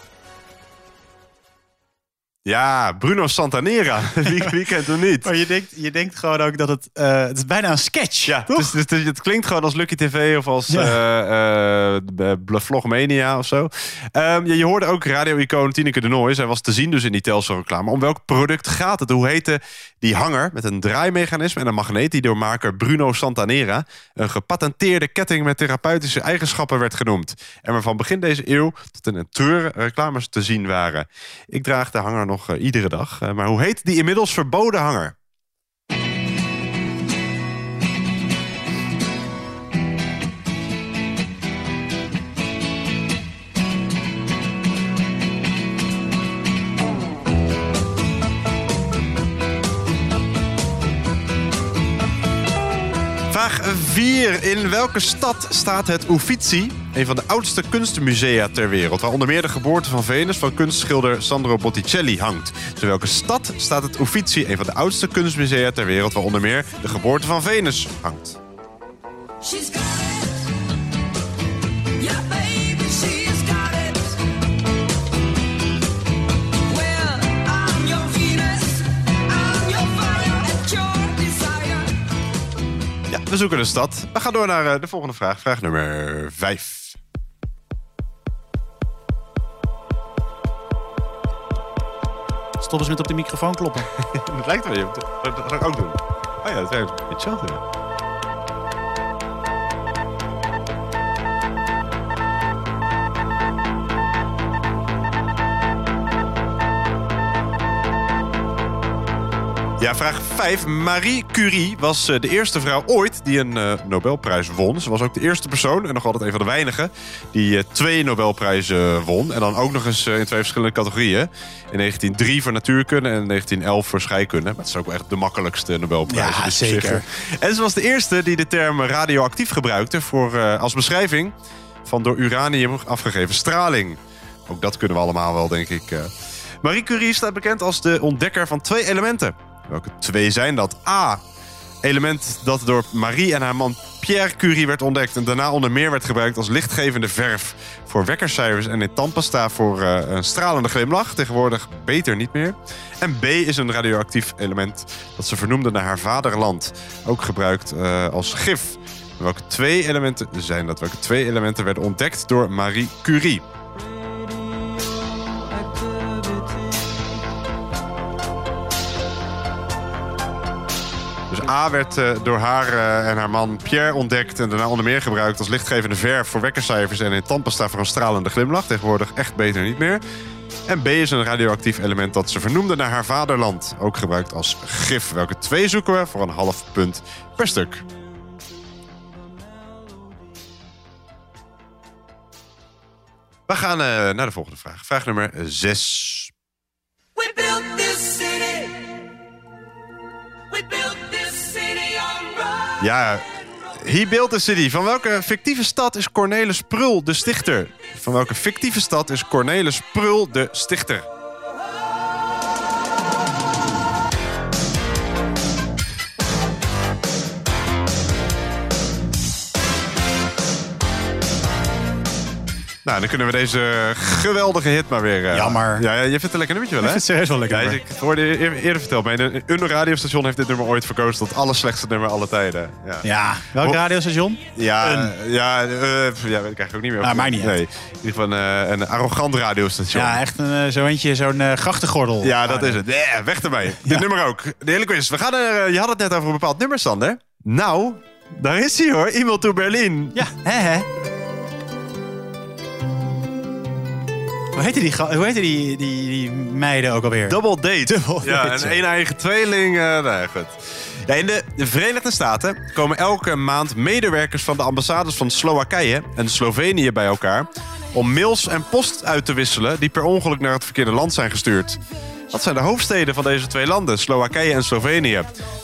Ja, Bruno Santanera. Wie, wie kent hem niet? Maar je denkt, je denkt gewoon ook dat het... Uh, het is bijna een sketch, ja, toch? Dus, dus, dus, het klinkt gewoon als Lucky T V of als ja. uh, uh, Vlogmania of zo. Um, ja, je hoorde ook radio-icoon Tineke de Nooi. Zij was te zien dus in die Telcel-reclame. Om welk product gaat het? Hoe heette die hanger met een draaimechanisme en een magneet... die door maker Bruno Santanera... een gepatenteerde ketting met therapeutische eigenschappen werd genoemd. En waarvan begin deze eeuw tot in een treuren reclames te zien waren. Ik draag de hanger nog... nog iedere dag. Maar hoe heet die inmiddels verboden hanger? Vraag vier. In welke stad staat het Uffizi? Een van de oudste kunstmusea ter wereld, waar onder meer de geboorte van Venus van kunstschilder Sandro Botticelli hangt. Dus in welke stad staat het Uffizi? Een van de oudste kunstmusea ter wereld, waar onder meer de geboorte van Venus hangt. We zoeken de stad. We gaan door naar de volgende vraag. Vraag nummer vijf. Stop eens met op de microfoon kloppen. Dat lijkt wel. Dat ga ik ook doen. Oh ja, dat is eigenlijk hetzelfde. Ja, vraag vijf. Marie Curie was de eerste vrouw ooit die een uh, Nobelprijs won. Ze was ook de eerste persoon en nog altijd een van de weinigen... die uh, twee Nobelprijzen won. En dan ook nog eens uh, in twee verschillende categorieën. In negentien drie voor natuurkunde en in negentien elf voor scheikunde. Maar het is ook wel echt de makkelijkste Nobelprijs. Ja, dus zeker. En ze was de eerste die de term radioactief gebruikte... Voor, uh, als beschrijving van door uranium afgegeven straling. Ook dat kunnen we allemaal wel, denk ik. Uh. Marie Curie staat bekend als de ontdekker van twee elementen... Welke twee zijn dat? A. Element dat door Marie en haar man Pierre Curie werd ontdekt... en daarna onder meer werd gebruikt als lichtgevende verf... voor wekkercijfers en in tandpasta voor uh, een stralende glimlach. Tegenwoordig beter niet meer. En B is een radioactief element dat ze vernoemde naar haar vaderland. Ook gebruikt uh, als gif. Welke twee elementen zijn dat? Welke twee elementen werden ontdekt door Marie Curie? Dus A werd uh, door haar uh, en haar man Pierre ontdekt... en daarna onder meer gebruikt als lichtgevende verf voor wekkercijfers... en in tandpasta voor een stralende glimlach. Tegenwoordig echt beter niet meer. En B is een radioactief element dat ze vernoemde naar haar vaderland. Ook gebruikt als gif. Welke twee zoeken we voor een half punt per stuk. We gaan uh, naar de volgende vraag. Vraag nummer zes. We built this city. We built Ja, He Built the City. Van welke fictieve stad is Cornelis Prul de stichter? Van welke fictieve stad is Cornelis Prul de stichter? Nou, dan kunnen we deze geweldige hit maar weer... Uh... Jammer. Ja, ja, je vindt een lekker nummertje wel, hè? Ik vind het serieus wel lekker. Ja, ik hoorde eerder verteld, maar een, een radiostation heeft dit nummer ooit verkozen tot alle slechtste nummer aller tijden. Ja. ja. Welk Ho- radiostation? Ja, een... ja, uh, ja, weet ik eigenlijk ook niet meer. Nou, mij niet. Nee. In ieder geval uh, een arrogant radiostation. Ja, echt een, zo eentje, zo'n uh, grachtengordel. Ja, dat is het. Yeah, weg ermee. Ja. Dit nummer ook. De hele quiz. We gaan er, uh, je had het net over een bepaald nummer, Sander. Nou, daar is hij hoor. E-mail to Berlin. Ja, hè hè. Hoe heette die, hoe heette die, die, die meiden ook alweer? Double date. Double date. Ja, een een-eigen tweeling. Uh, nee, goed. Ja, in de Verenigde Staten komen elke maand medewerkers van de ambassades van Slowakije en Slovenië bij elkaar om mails en post uit te wisselen die per ongeluk naar het verkeerde land zijn gestuurd. Dat zijn de hoofdsteden van deze twee landen, Slowakije en Slovenië.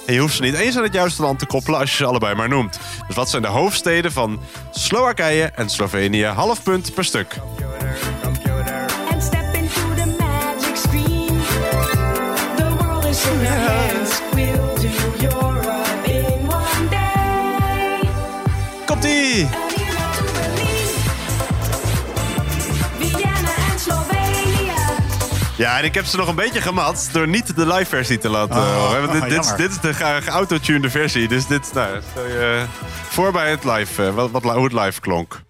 En je hoeft ze niet eens aan het juiste land te koppelen als je ze allebei maar noemt. Dus wat zijn de hoofdsteden van Slowakije en Slovenië? Half punt per stuk. Komt-ie! Ja, en ik heb ze nog een beetje gemat door niet de live versie te laten oh, horen. Want dit, oh, dit, dit is de geautotunede versie. Dus dit, nou, stel je voor bij het live, wat, wat, hoe het live klonk.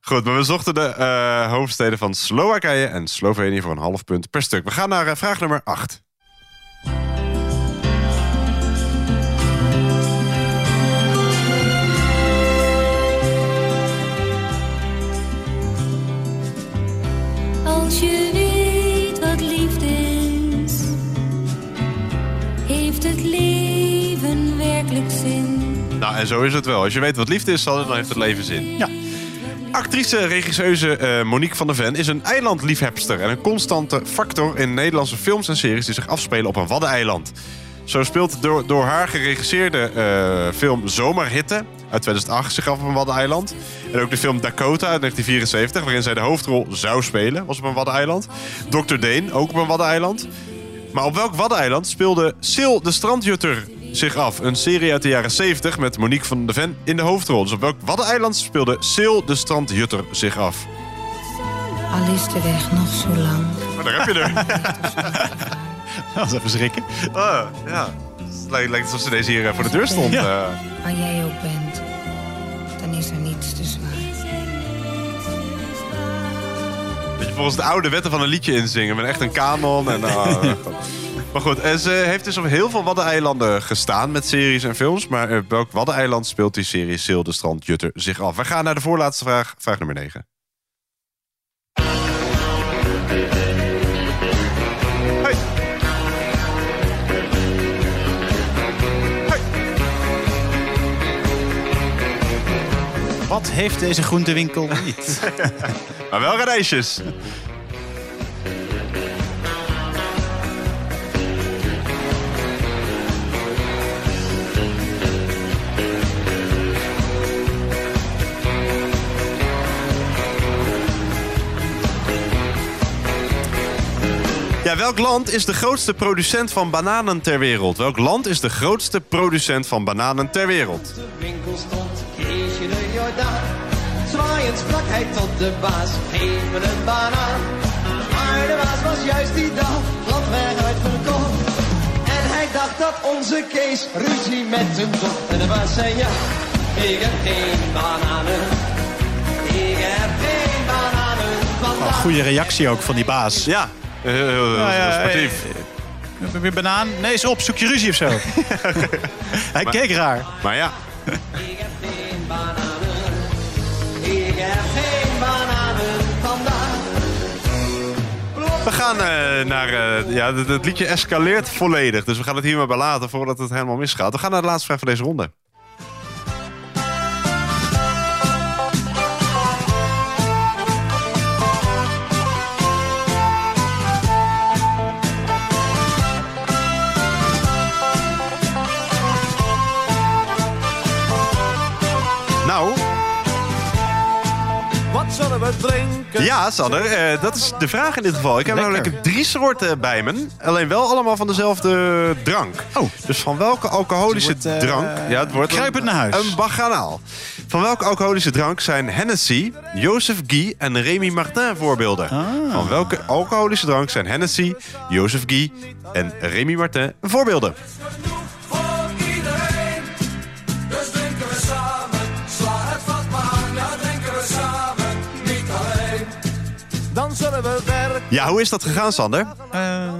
Goed, maar we zochten de uh, hoofdsteden van Slowakije en Slovenië voor een half punt per stuk. We gaan naar uh, vraag nummer acht. Als je weet wat liefde is, heeft het leven werkelijk zin? Nou, en zo is het wel. Als je weet wat liefde is, dan heeft het leven zin. Ja. Actrice, regisseuse uh, Monique van der Ven is een eilandliefhebster en een constante factor in Nederlandse films en series die zich afspelen op een waddeneiland. Zo speelt door, door haar geregisseerde uh, film Zomerhitte uit tweeduizend acht zich af op een waddeneiland. En ook de film Dakota uit negentien vierenzeventig, waarin zij de hoofdrol zou spelen, was op een waddeneiland. dokter Deen, ook op een waddeneiland. Maar op welk waddeneiland speelde Sil de Strandjutter zich af? Een serie uit de jaren zeventig met Monique van der Ven in de hoofdrol. Dus op welk waddeneiland speelde Sil de Strandjutter zich af? Al is de weg nog zo lang. Maar daar heb je er. Dat was even schrikken. Oh, ja. Het lijkt, lijkt alsof ze deze hier voor de deur stond. Ja. Waar jij ook bent, dan is er niets te zwaar. Dat je volgens de oude wetten van een liedje inzingen met echt een kanon. En, oh. Maar goed, en ze heeft dus op heel veel waddeneilanden gestaan met series en films. Maar op welk waddeneiland speelt die serie Sil de Strandjutter zich af? We gaan naar de voorlaatste vraag, vraag nummer negen. Wat heeft deze groentewinkel niet? Maar wel radijsjes. Ja, welk land is de grootste producent van bananen ter wereld? Welk land is de grootste producent van bananen ter wereld? Zwaaiend sprak hij tot de baas, geef me een banaan. Maar de baas was juist die dag, gladweg uitverkocht. En hij dacht dat onze Kees ruzie met hem zocht. En de baas zei ja, ik heb geen bananen. Ik heb geen bananen vandaag. Oh, goede reactie ook van die baas. Ja, heel, heel, heel, heel sportief. Heb je weer banaan? Nee, is op, zoek je ruzie of zo. Hij maar, keek raar. Maar ja. Ik heb geen bananen. Ik heb geen bananen vandaag. We gaan uh, naar... Uh, ja, het, het liedje escaleert volledig. Dus we gaan het hier maar bij laten voordat het helemaal misgaat. We gaan naar de laatste vraag van deze ronde. zullen we drinken? Ja, Sander, uh, dat is de vraag in dit geval. Ik heb lekker. namelijk drie soorten bij me. Alleen wel allemaal van dezelfde drank. Oh. Dus van welke alcoholische het wordt, uh, drank... Ja, het wordt kruipend naar huis. Een baccanaal. Van welke alcoholische drank zijn Hennessy, Joseph Guy en Rémi Martin voorbeelden? Ah. Van welke alcoholische drank zijn Hennessy, Joseph Guy en Rémi Martin voorbeelden? Ja, hoe is dat gegaan, Sander? Uh,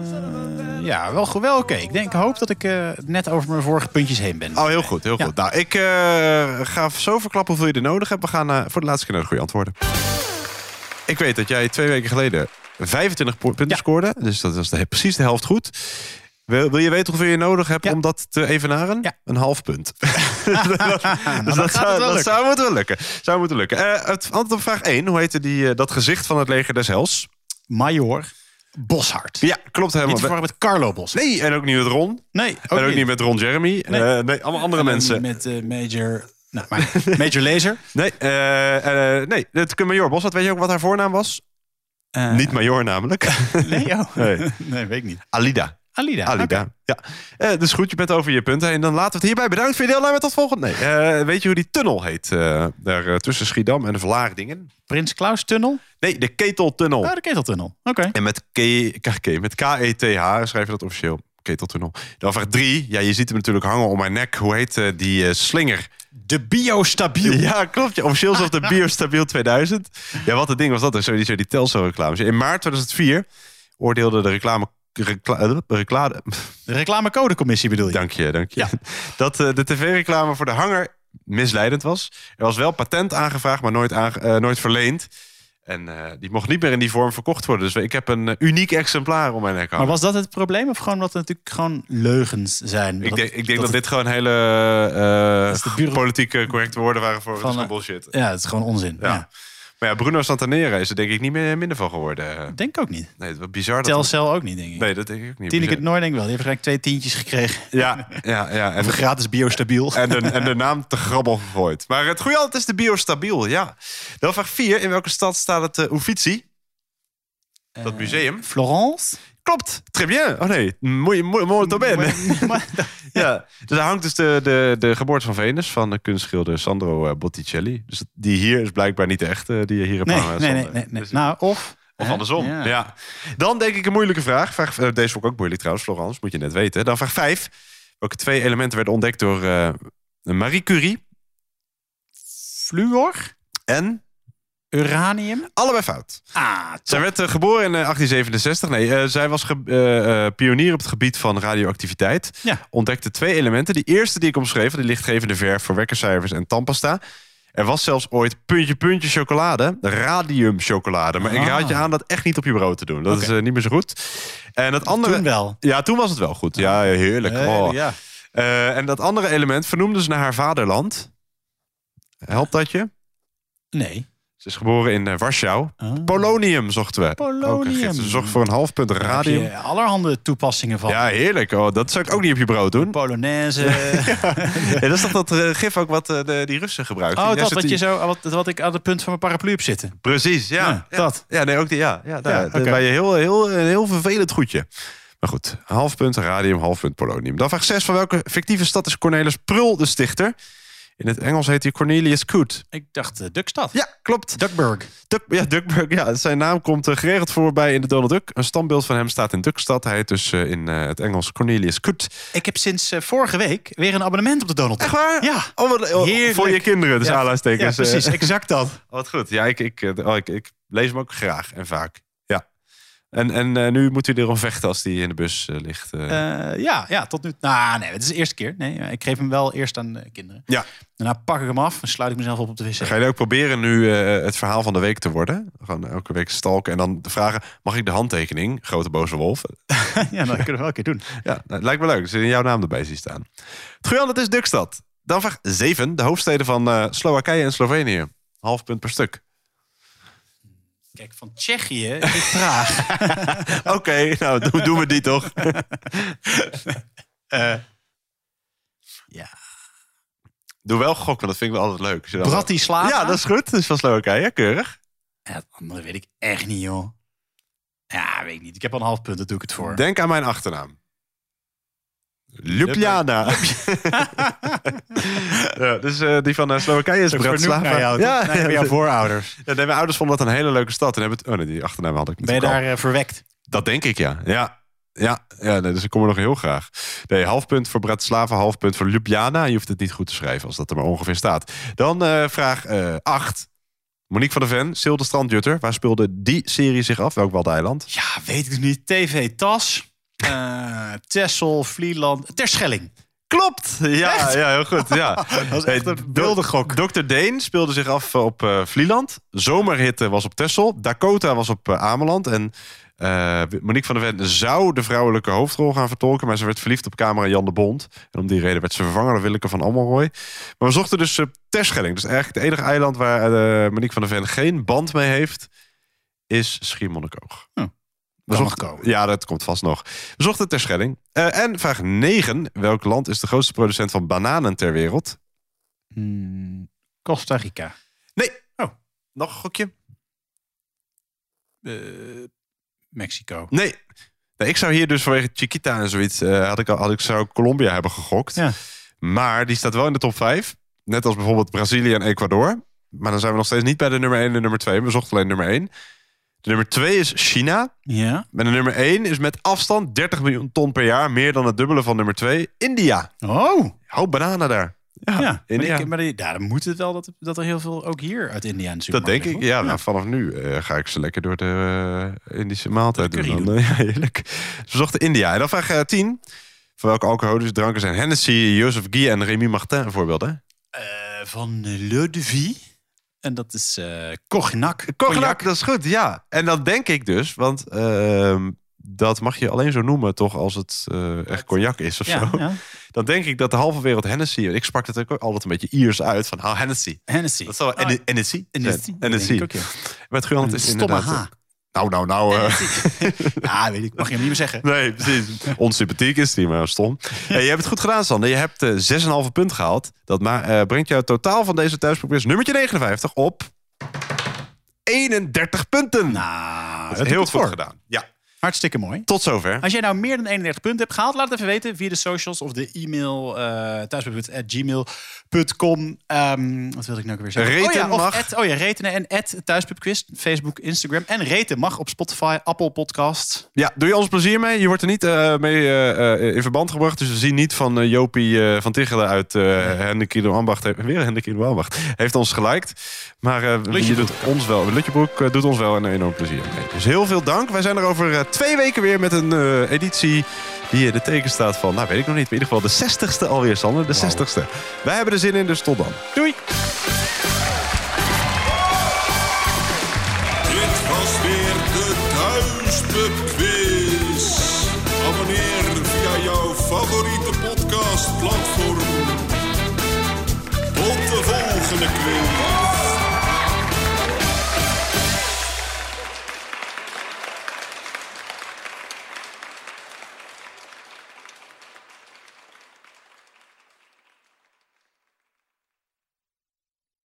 ja, wel, wel oké. Okay. Ik denk, hoop dat ik uh, net over mijn vorige puntjes heen ben. Oh, heel goed, heel ja. goed. Nou, ik uh, ga zo verklappen hoeveel je er nodig hebt. We gaan uh, voor de laatste keer naar de goede antwoorden. Ik weet dat jij twee weken geleden vijfentwintig punten ja. scoorde. Dus dat was de, precies de helft goed. Wil, wil je weten hoeveel je nodig hebt ja. om dat te evenaren? Ja. Een half punt. dat, nou, dus dat, zou, dat zou moeten lukken. Zou moeten lukken. Uh, het antwoord op vraag één. Hoe heette die, uh, dat gezicht van het leger des hels? Major Boshart. Ja, klopt helemaal. Niet te verwarren met Carlo Boshart. Nee, en ook niet met Ron. Nee, ook en ook niet, niet met Ron Jeremy. Nee, uh, nee allemaal andere en mensen. Niet met uh, Major... Nou, maar Major Laser. Nee, uh, uh, nee. Het Major Boshart. Weet je ook wat haar voornaam was? Uh, niet Major namelijk. Leo? Nee. nee, weet ik niet. Alida. Alida. Alida, okay. ja. Uh, dus goed, je bent over je punten. En dan laten we het hierbij. Bedankt voor je deelname met tot volgende. Nee, uh, weet je hoe die tunnel heet? Uh, daar uh, tussen Schiedam en de Vlaardingen. Prins Klaus tunnel? Nee, de Keteltunnel. Ah, de Keteltunnel. Oké. Okay. En met K-E-T-H met K E T H schrijf je dat officieel. Keteltunnel. Dan vraag drie. Ja, je ziet hem natuurlijk hangen om mijn nek. Hoe heet uh, die uh, slinger? De Biostabiel. Ja, klopt. Ja. Officieel zelfs de Biostabiel tweeduizend. Ja, wat een ding was dat. Zo die, die Telcel-reclames. In maart tweeduizend vier oordeelde de reclame... Recla- recla- de reclamecodecommissie bedoel je? Dank je, dank je. Ja. Dat uh, de tv-reclame voor de hanger misleidend was. Er was wel patent aangevraagd, maar nooit, aange- uh, nooit verleend. En uh, die mocht niet meer in die vorm verkocht worden. Dus ik heb een uh, uniek exemplaar om mijn nek hangen. Maar was dat het probleem? Of gewoon dat het natuurlijk gewoon leugens zijn? Ik, dat, denk, ik denk dat, dat het... dit gewoon hele uh, bureau... politieke correcte woorden waren voor van, het uh, bullshit. Ja, het is gewoon onzin. Ja. Ja. Maar ja, Bruno Santanera is er denk ik niet meer minder van geworden. Denk ook niet. Nee, wat bizar. Telcel dat... ook niet, denk ik. Nee, dat denk ik ook niet. Tineke het Noor denk ik wel. Die heeft eigenlijk twee tientjes gekregen. Ja, ja, ja. En de gratis Biostabiel. En de, en de naam te grabbel gegooid. Maar het goede antwoord is de Biostabiel, ja. Dan vraag vier. In welke stad staat het uh, Uffizi? Dat uh, museum. Florence. Klopt, très bien. Oh nee, mooi, mooi, mooi, mooi, mooi. Ja, dus daar hangt dus de, de, de geboorte van Venus van de kunstschilder Sandro Botticelli. Dus die hier is blijkbaar niet de echte die je hier hebt hangen. Nee, nee, nee, nee, nee. Dus, nou, of... Of hè? Andersom, ja. ja. Dan denk ik een moeilijke vraag. vraag deze vond ik ook moeilijk trouwens, Florence, moet je net weten. Dan vraag vijf. Welke twee elementen werden ontdekt door uh, Marie Curie? Fluor. En... uranium? Allebei fout. Ah, zij werd uh, geboren in uh, achttien zevenenzestig. Nee, uh, zij was ge- uh, uh, pionier op het gebied van radioactiviteit. Ja. Ontdekte twee elementen. Die eerste die ik omschreef, die lichtgevende verf voor wekkercijfers en tandpasta. Er was zelfs ooit puntje puntje chocolade. Radiumchocolade. Maar ah. ik raad je aan dat echt niet op je brood te doen. Dat okay. is uh, niet meer zo goed. En dat andere... Toen wel. Ja, toen was het wel goed. Ja, heerlijk. Oh. Ja. Uh, en dat andere element vernoemde ze naar haar vaderland. Helpt dat je? Nee. Ze is geboren in uh, Warschau. Oh. Polonium zochten we. Polonium. Ze zocht voor een half punt radium. Heb je allerhande toepassingen van. Ja, heerlijk. Oh, dat zou ik ook niet op je brood doen. Polonaise. ja. Ja, dat is toch dat uh, gif ook wat uh, de, die Russen gebruiken. Oh, dat wat, die... je zo, wat, wat ik aan het punt van mijn paraplu heb zitten. Precies, ja. ja, ja. Dat. Ja, nee, ook die, ja. ja, daar, ja okay. Daar ben je heel, heel, een heel vervelend goedje. Maar goed, half punt radium, half punt polonium. Dan vraag zes. Van welke fictieve stad is Cornelis Prul de stichter? In het Engels heet hij Cornelius Coote. Ik dacht uh, Duckstad. Ja, klopt. Duckburg. Duck, ja, Duckburg. Ja. Zijn naam komt uh, geregeld voorbij in de Donald Duck. Een standbeeld van hem staat in Duckstad. Hij heet dus uh, in uh, het Engels Cornelius Coote. Ik heb sinds uh, vorige week weer een abonnement op de Donald Duck. Echt waar? Ja. Oh, wat, oh, voor je kinderen, dus ja, aanhalingstekens. Ja, precies. Exact dat. Oh, wat goed. Ja, ik, ik, oh, ik, ik lees hem ook graag en vaak. En, en uh, nu moet u erom vechten als die in de bus uh, ligt. Uh. Uh, ja, ja, tot nu. Nou, nee, het is de eerste keer. Nee, ik geef hem wel eerst aan de kinderen. Ja. Daarna pak ik hem af en sluit ik mezelf op op de wc. Ga je ook proberen nu uh, het verhaal van de week te worden? Gewoon elke week stalken en dan vragen... mag ik de handtekening, grote boze wolf? ja, dat kunnen we wel een keer doen. Ja, nou, lijkt me leuk. Dus in jouw naam erbij zien staan. Het goede antwoord is Duckstad. Dan vraag zeven. De hoofdsteden van uh, Slowakije en Slovenië. Half punt per stuk. Kijk, van Tsjechië is het Praag. Oké, okay, nou do- doen we die toch? uh, ja. Doe wel gokken, dat vind ik wel altijd leuk. Bratislava? Ja, dat is goed. Dat is van Slowakije, keurig. En het andere weet ik echt niet, joh. Ja, weet ik niet. Ik heb al een half punt, daar doe ik het voor. Denk aan mijn achternaam. Ljubljana. Ja, dus uh, die van uh, Slowakije is Bratislava. Ja, ja, nee, bij jouw voorouders. Ja, nee, mijn ouders vonden dat een hele leuke stad. En hebben het... Oh nee, die achternaam had ik niet. Ben je daar uh, verwekt? Dat denk ik, ja. Ja, ja, ja nee, dus ik kom er nog heel graag. Nee, half punt voor Bratislava, half punt voor Ljubljana. Je hoeft het niet goed te schrijven als dat er maar ongeveer staat. Dan uh, vraag acht. Uh, Monique van der Ven, Silde Strandjutter. Waar speelde die serie zich af? Welk Waddeneiland? Ja, weet ik niet. T V Tas. Uh, Texel, Vlieland, Terschelling. Klopt! Ja, ja, heel goed. Ja. Dat was echt een wilde gok. dokter Deen speelde zich af op uh, Vlieland. Zomerhitte was op Texel. Dakota was op uh, Ameland. En uh, Monique van der Ven zou de vrouwelijke hoofdrol gaan vertolken. Maar ze werd verliefd op camera Jan de Bond. En om die reden werd ze vervangen door Willeke van Almelrooy. Maar we zochten dus uh, Terschelling. Dus eigenlijk het enige eiland waar uh, Monique van der Ven geen band mee heeft, is Schiermonnikoog. Hm. We zochten, ja, dat komt vast nog. We zochten Terschelling. Uh, en vraag negen. Welk land is de grootste producent van bananen ter wereld? Hmm, Costa Rica. Nee. Oh, nog een gokje. Uh, Mexico. Nee. Nou, ik zou hier dus vanwege Chiquita en zoiets... Uh, had ik, had ik zou Colombia hebben gegokt. Ja. Maar die staat wel in de top vijf. Net als bijvoorbeeld Brazilië en Ecuador. Maar dan zijn we nog steeds niet bij de nummer één en de nummer twee. We zochten alleen nummer één. De nummer twee is China. Ja. En de nummer één is met afstand dertig miljoen ton per jaar. Meer dan het dubbele van nummer twee. India. Oh. Hou bananen daar. Ja, ja India. Maar, die, maar die, ja, dan moet het wel dat, dat er heel veel ook hier uit India in de supermarkt. Dat denk ik. Is, ja, ja. Nou, vanaf nu uh, ga ik ze lekker door de uh, Indische maaltijd de doen. Dan, uh, heerlijk. Ze zochten India. En dan vraag uh, tien. Van welke alcoholische dranken zijn Hennessy, Joseph Guy en Rémy Martin voorbeelden? Uh, van Le de Vie. En dat is uh, cognac. Cognac, dat is goed, ja. En dan denk ik dus, want uh, dat mag je alleen zo noemen toch als het uh, echt cognac is of ja, zo. Ja. Dan denk ik dat de halve wereld Hennessy, ik sprak het ook altijd een beetje Iers uit, van oh, Hennessy. Hennessy. Dat zou wel Hennessy. Hennessy. Met Guland is inderdaad... H. Nou, nou, nou. Uh... Ja, weet ik. Mag je hem niet meer zeggen? Nee, precies. Onsympathiek is die, maar stom. Hey, je hebt het goed gedaan, Sander. Je hebt uh, zes komma vijf punt gehaald. Dat maar, uh, brengt jou totaal van deze thuisprobeers nummertje negenenvijftig op eenendertig punten. Nou, dat is heel goed voor. Gedaan. Ja. Hartstikke mooi. Tot zover. Als jij nou meer dan eenendertig punten hebt gehaald, laat het even weten via de socials of de e-mail uh, thuispub punt at gmail punt com. Um, wat wilde ik nou weer zeggen? Reten oh ja, mag. At, oh ja, retenen en at thuispubquiz. Facebook, Instagram en reten mag op Spotify, Apple Podcasts. Ja, doe je ons plezier mee. Je wordt er niet uh, mee uh, in verband gebracht. Dus we zien niet van uh, Jopie uh, van Tichelen uit uh, Hendekilo Ambacht. Weer Hendekilo Ambacht. Heeft ons geliked. Maar uh, je doet ons wel. Lutjebroek uh, doet ons wel een enorm plezier. Dus heel veel dank. Wij zijn er over... Uh, Twee weken weer met een uh, editie die in de teken staat van, nou weet ik nog niet, maar in ieder geval de zestigste alweer, Sander. De wow. zestigste. Wij hebben er zin in, dus tot dan. Doei! Dit was weer de Thuispubquiz. Abonneer via jouw favoriete podcastplatform. Tot de volgende keer.